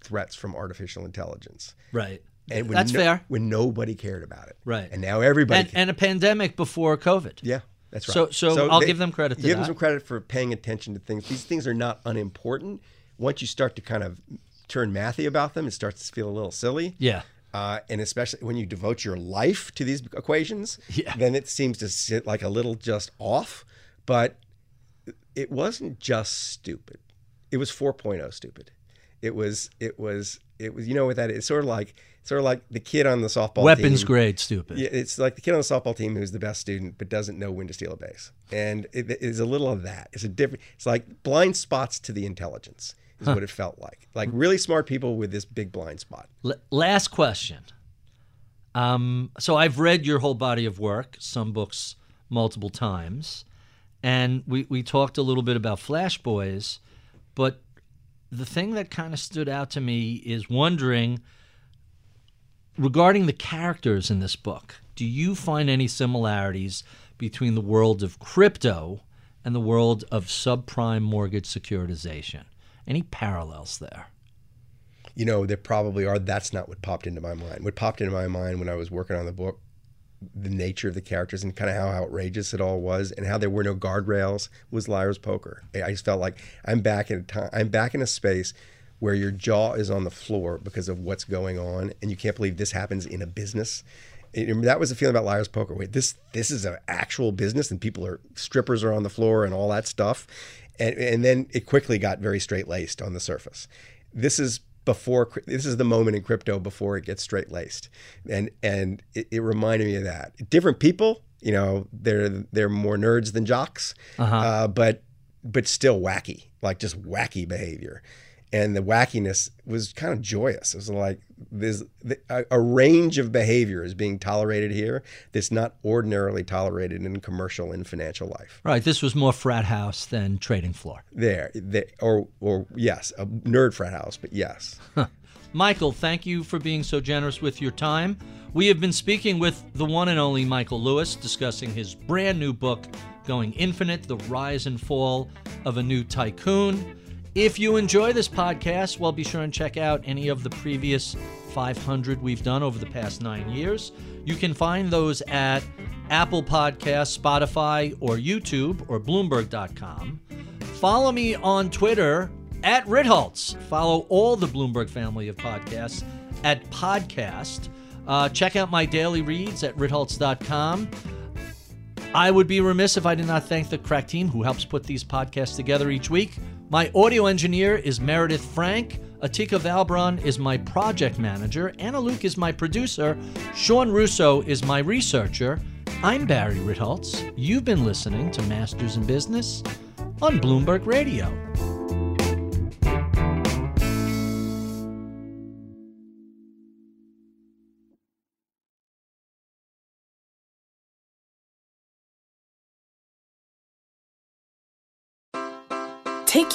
threats from artificial intelligence. Right. And that's fair. When nobody cared about it. Right. And now everybody cares. And a pandemic before COVID. Yeah. That's right. So I'll give them credit. Give them some credit for paying attention to things. These things are not unimportant. Once you start to kind of turn mathy about them, it starts to feel a little silly. Yeah. And especially when you devote your life to these equations, then it seems to sit like a little just off. But it wasn't just stupid. It was 4.0 stupid. It was. You know what that is? It's sort of like the kid on the softball team. Weapons grade stupid. Yeah, it's like the kid on the softball team who's the best student but doesn't know when to steal a base. And it is a little of that. It's like blind spots to the intelligence is what it felt like. Like really smart people with this big blind spot. Last question. So I've read your whole body of work, some books multiple times, and we talked a little bit about Flash Boys, but the thing that kind of stood out to me is wondering, regarding the characters in this book, do you find any similarities between the world of crypto and the world of subprime mortgage securitization? Any parallels there? You know, there probably are. That's not what popped into my mind. What popped into my mind when I was working on the book the nature of the characters and kind of how outrageous it all was, and how there were no guardrails, was liar's poker. I just felt like I'm back in a time, I'm back in a space where your jaw is on the floor because of what's going on, and you can't believe this happens in a business. It, that was the feeling about liar's poker. Wait, this is an actual business, and people are, strippers are on the floor and all that stuff, and then it quickly got very straight laced on the surface. This is before, this is the moment in crypto before it gets straight laced, and it reminded me of that. Different people, you know, they're more nerds than jocks, but still wacky, like just wacky behavior. And the wackiness was kind of joyous. It was like there's a range of behavior is being tolerated here that's not ordinarily tolerated in commercial and financial life. Right. This was more frat house than trading floor. Or yes, a nerd frat house, but yes. Huh. Michael, thank you for being so generous with your time. We have been speaking with the one and only Michael Lewis, discussing his brand new book, Going Infinite: The Rise and Fall of a New Tycoon. If you enjoy this podcast, well, be sure and check out any of the previous 500 we've done over the past 9 years. You can find those at Apple Podcasts, Spotify, or YouTube, or Bloomberg.com. Follow me on Twitter at Ritholtz. Follow all the Bloomberg family of podcasts at Podcast. Check out my daily reads at Ritholtz.com. I would be remiss if I did not thank the crack team who helps put these podcasts together each week. My audio engineer is Meredith Frank. Atika Valbron is my project manager. Anna Luke is my producer. Sean Russo is my researcher. I'm Barry Ritholtz. You've been listening to Masters in Business on Bloomberg Radio. Take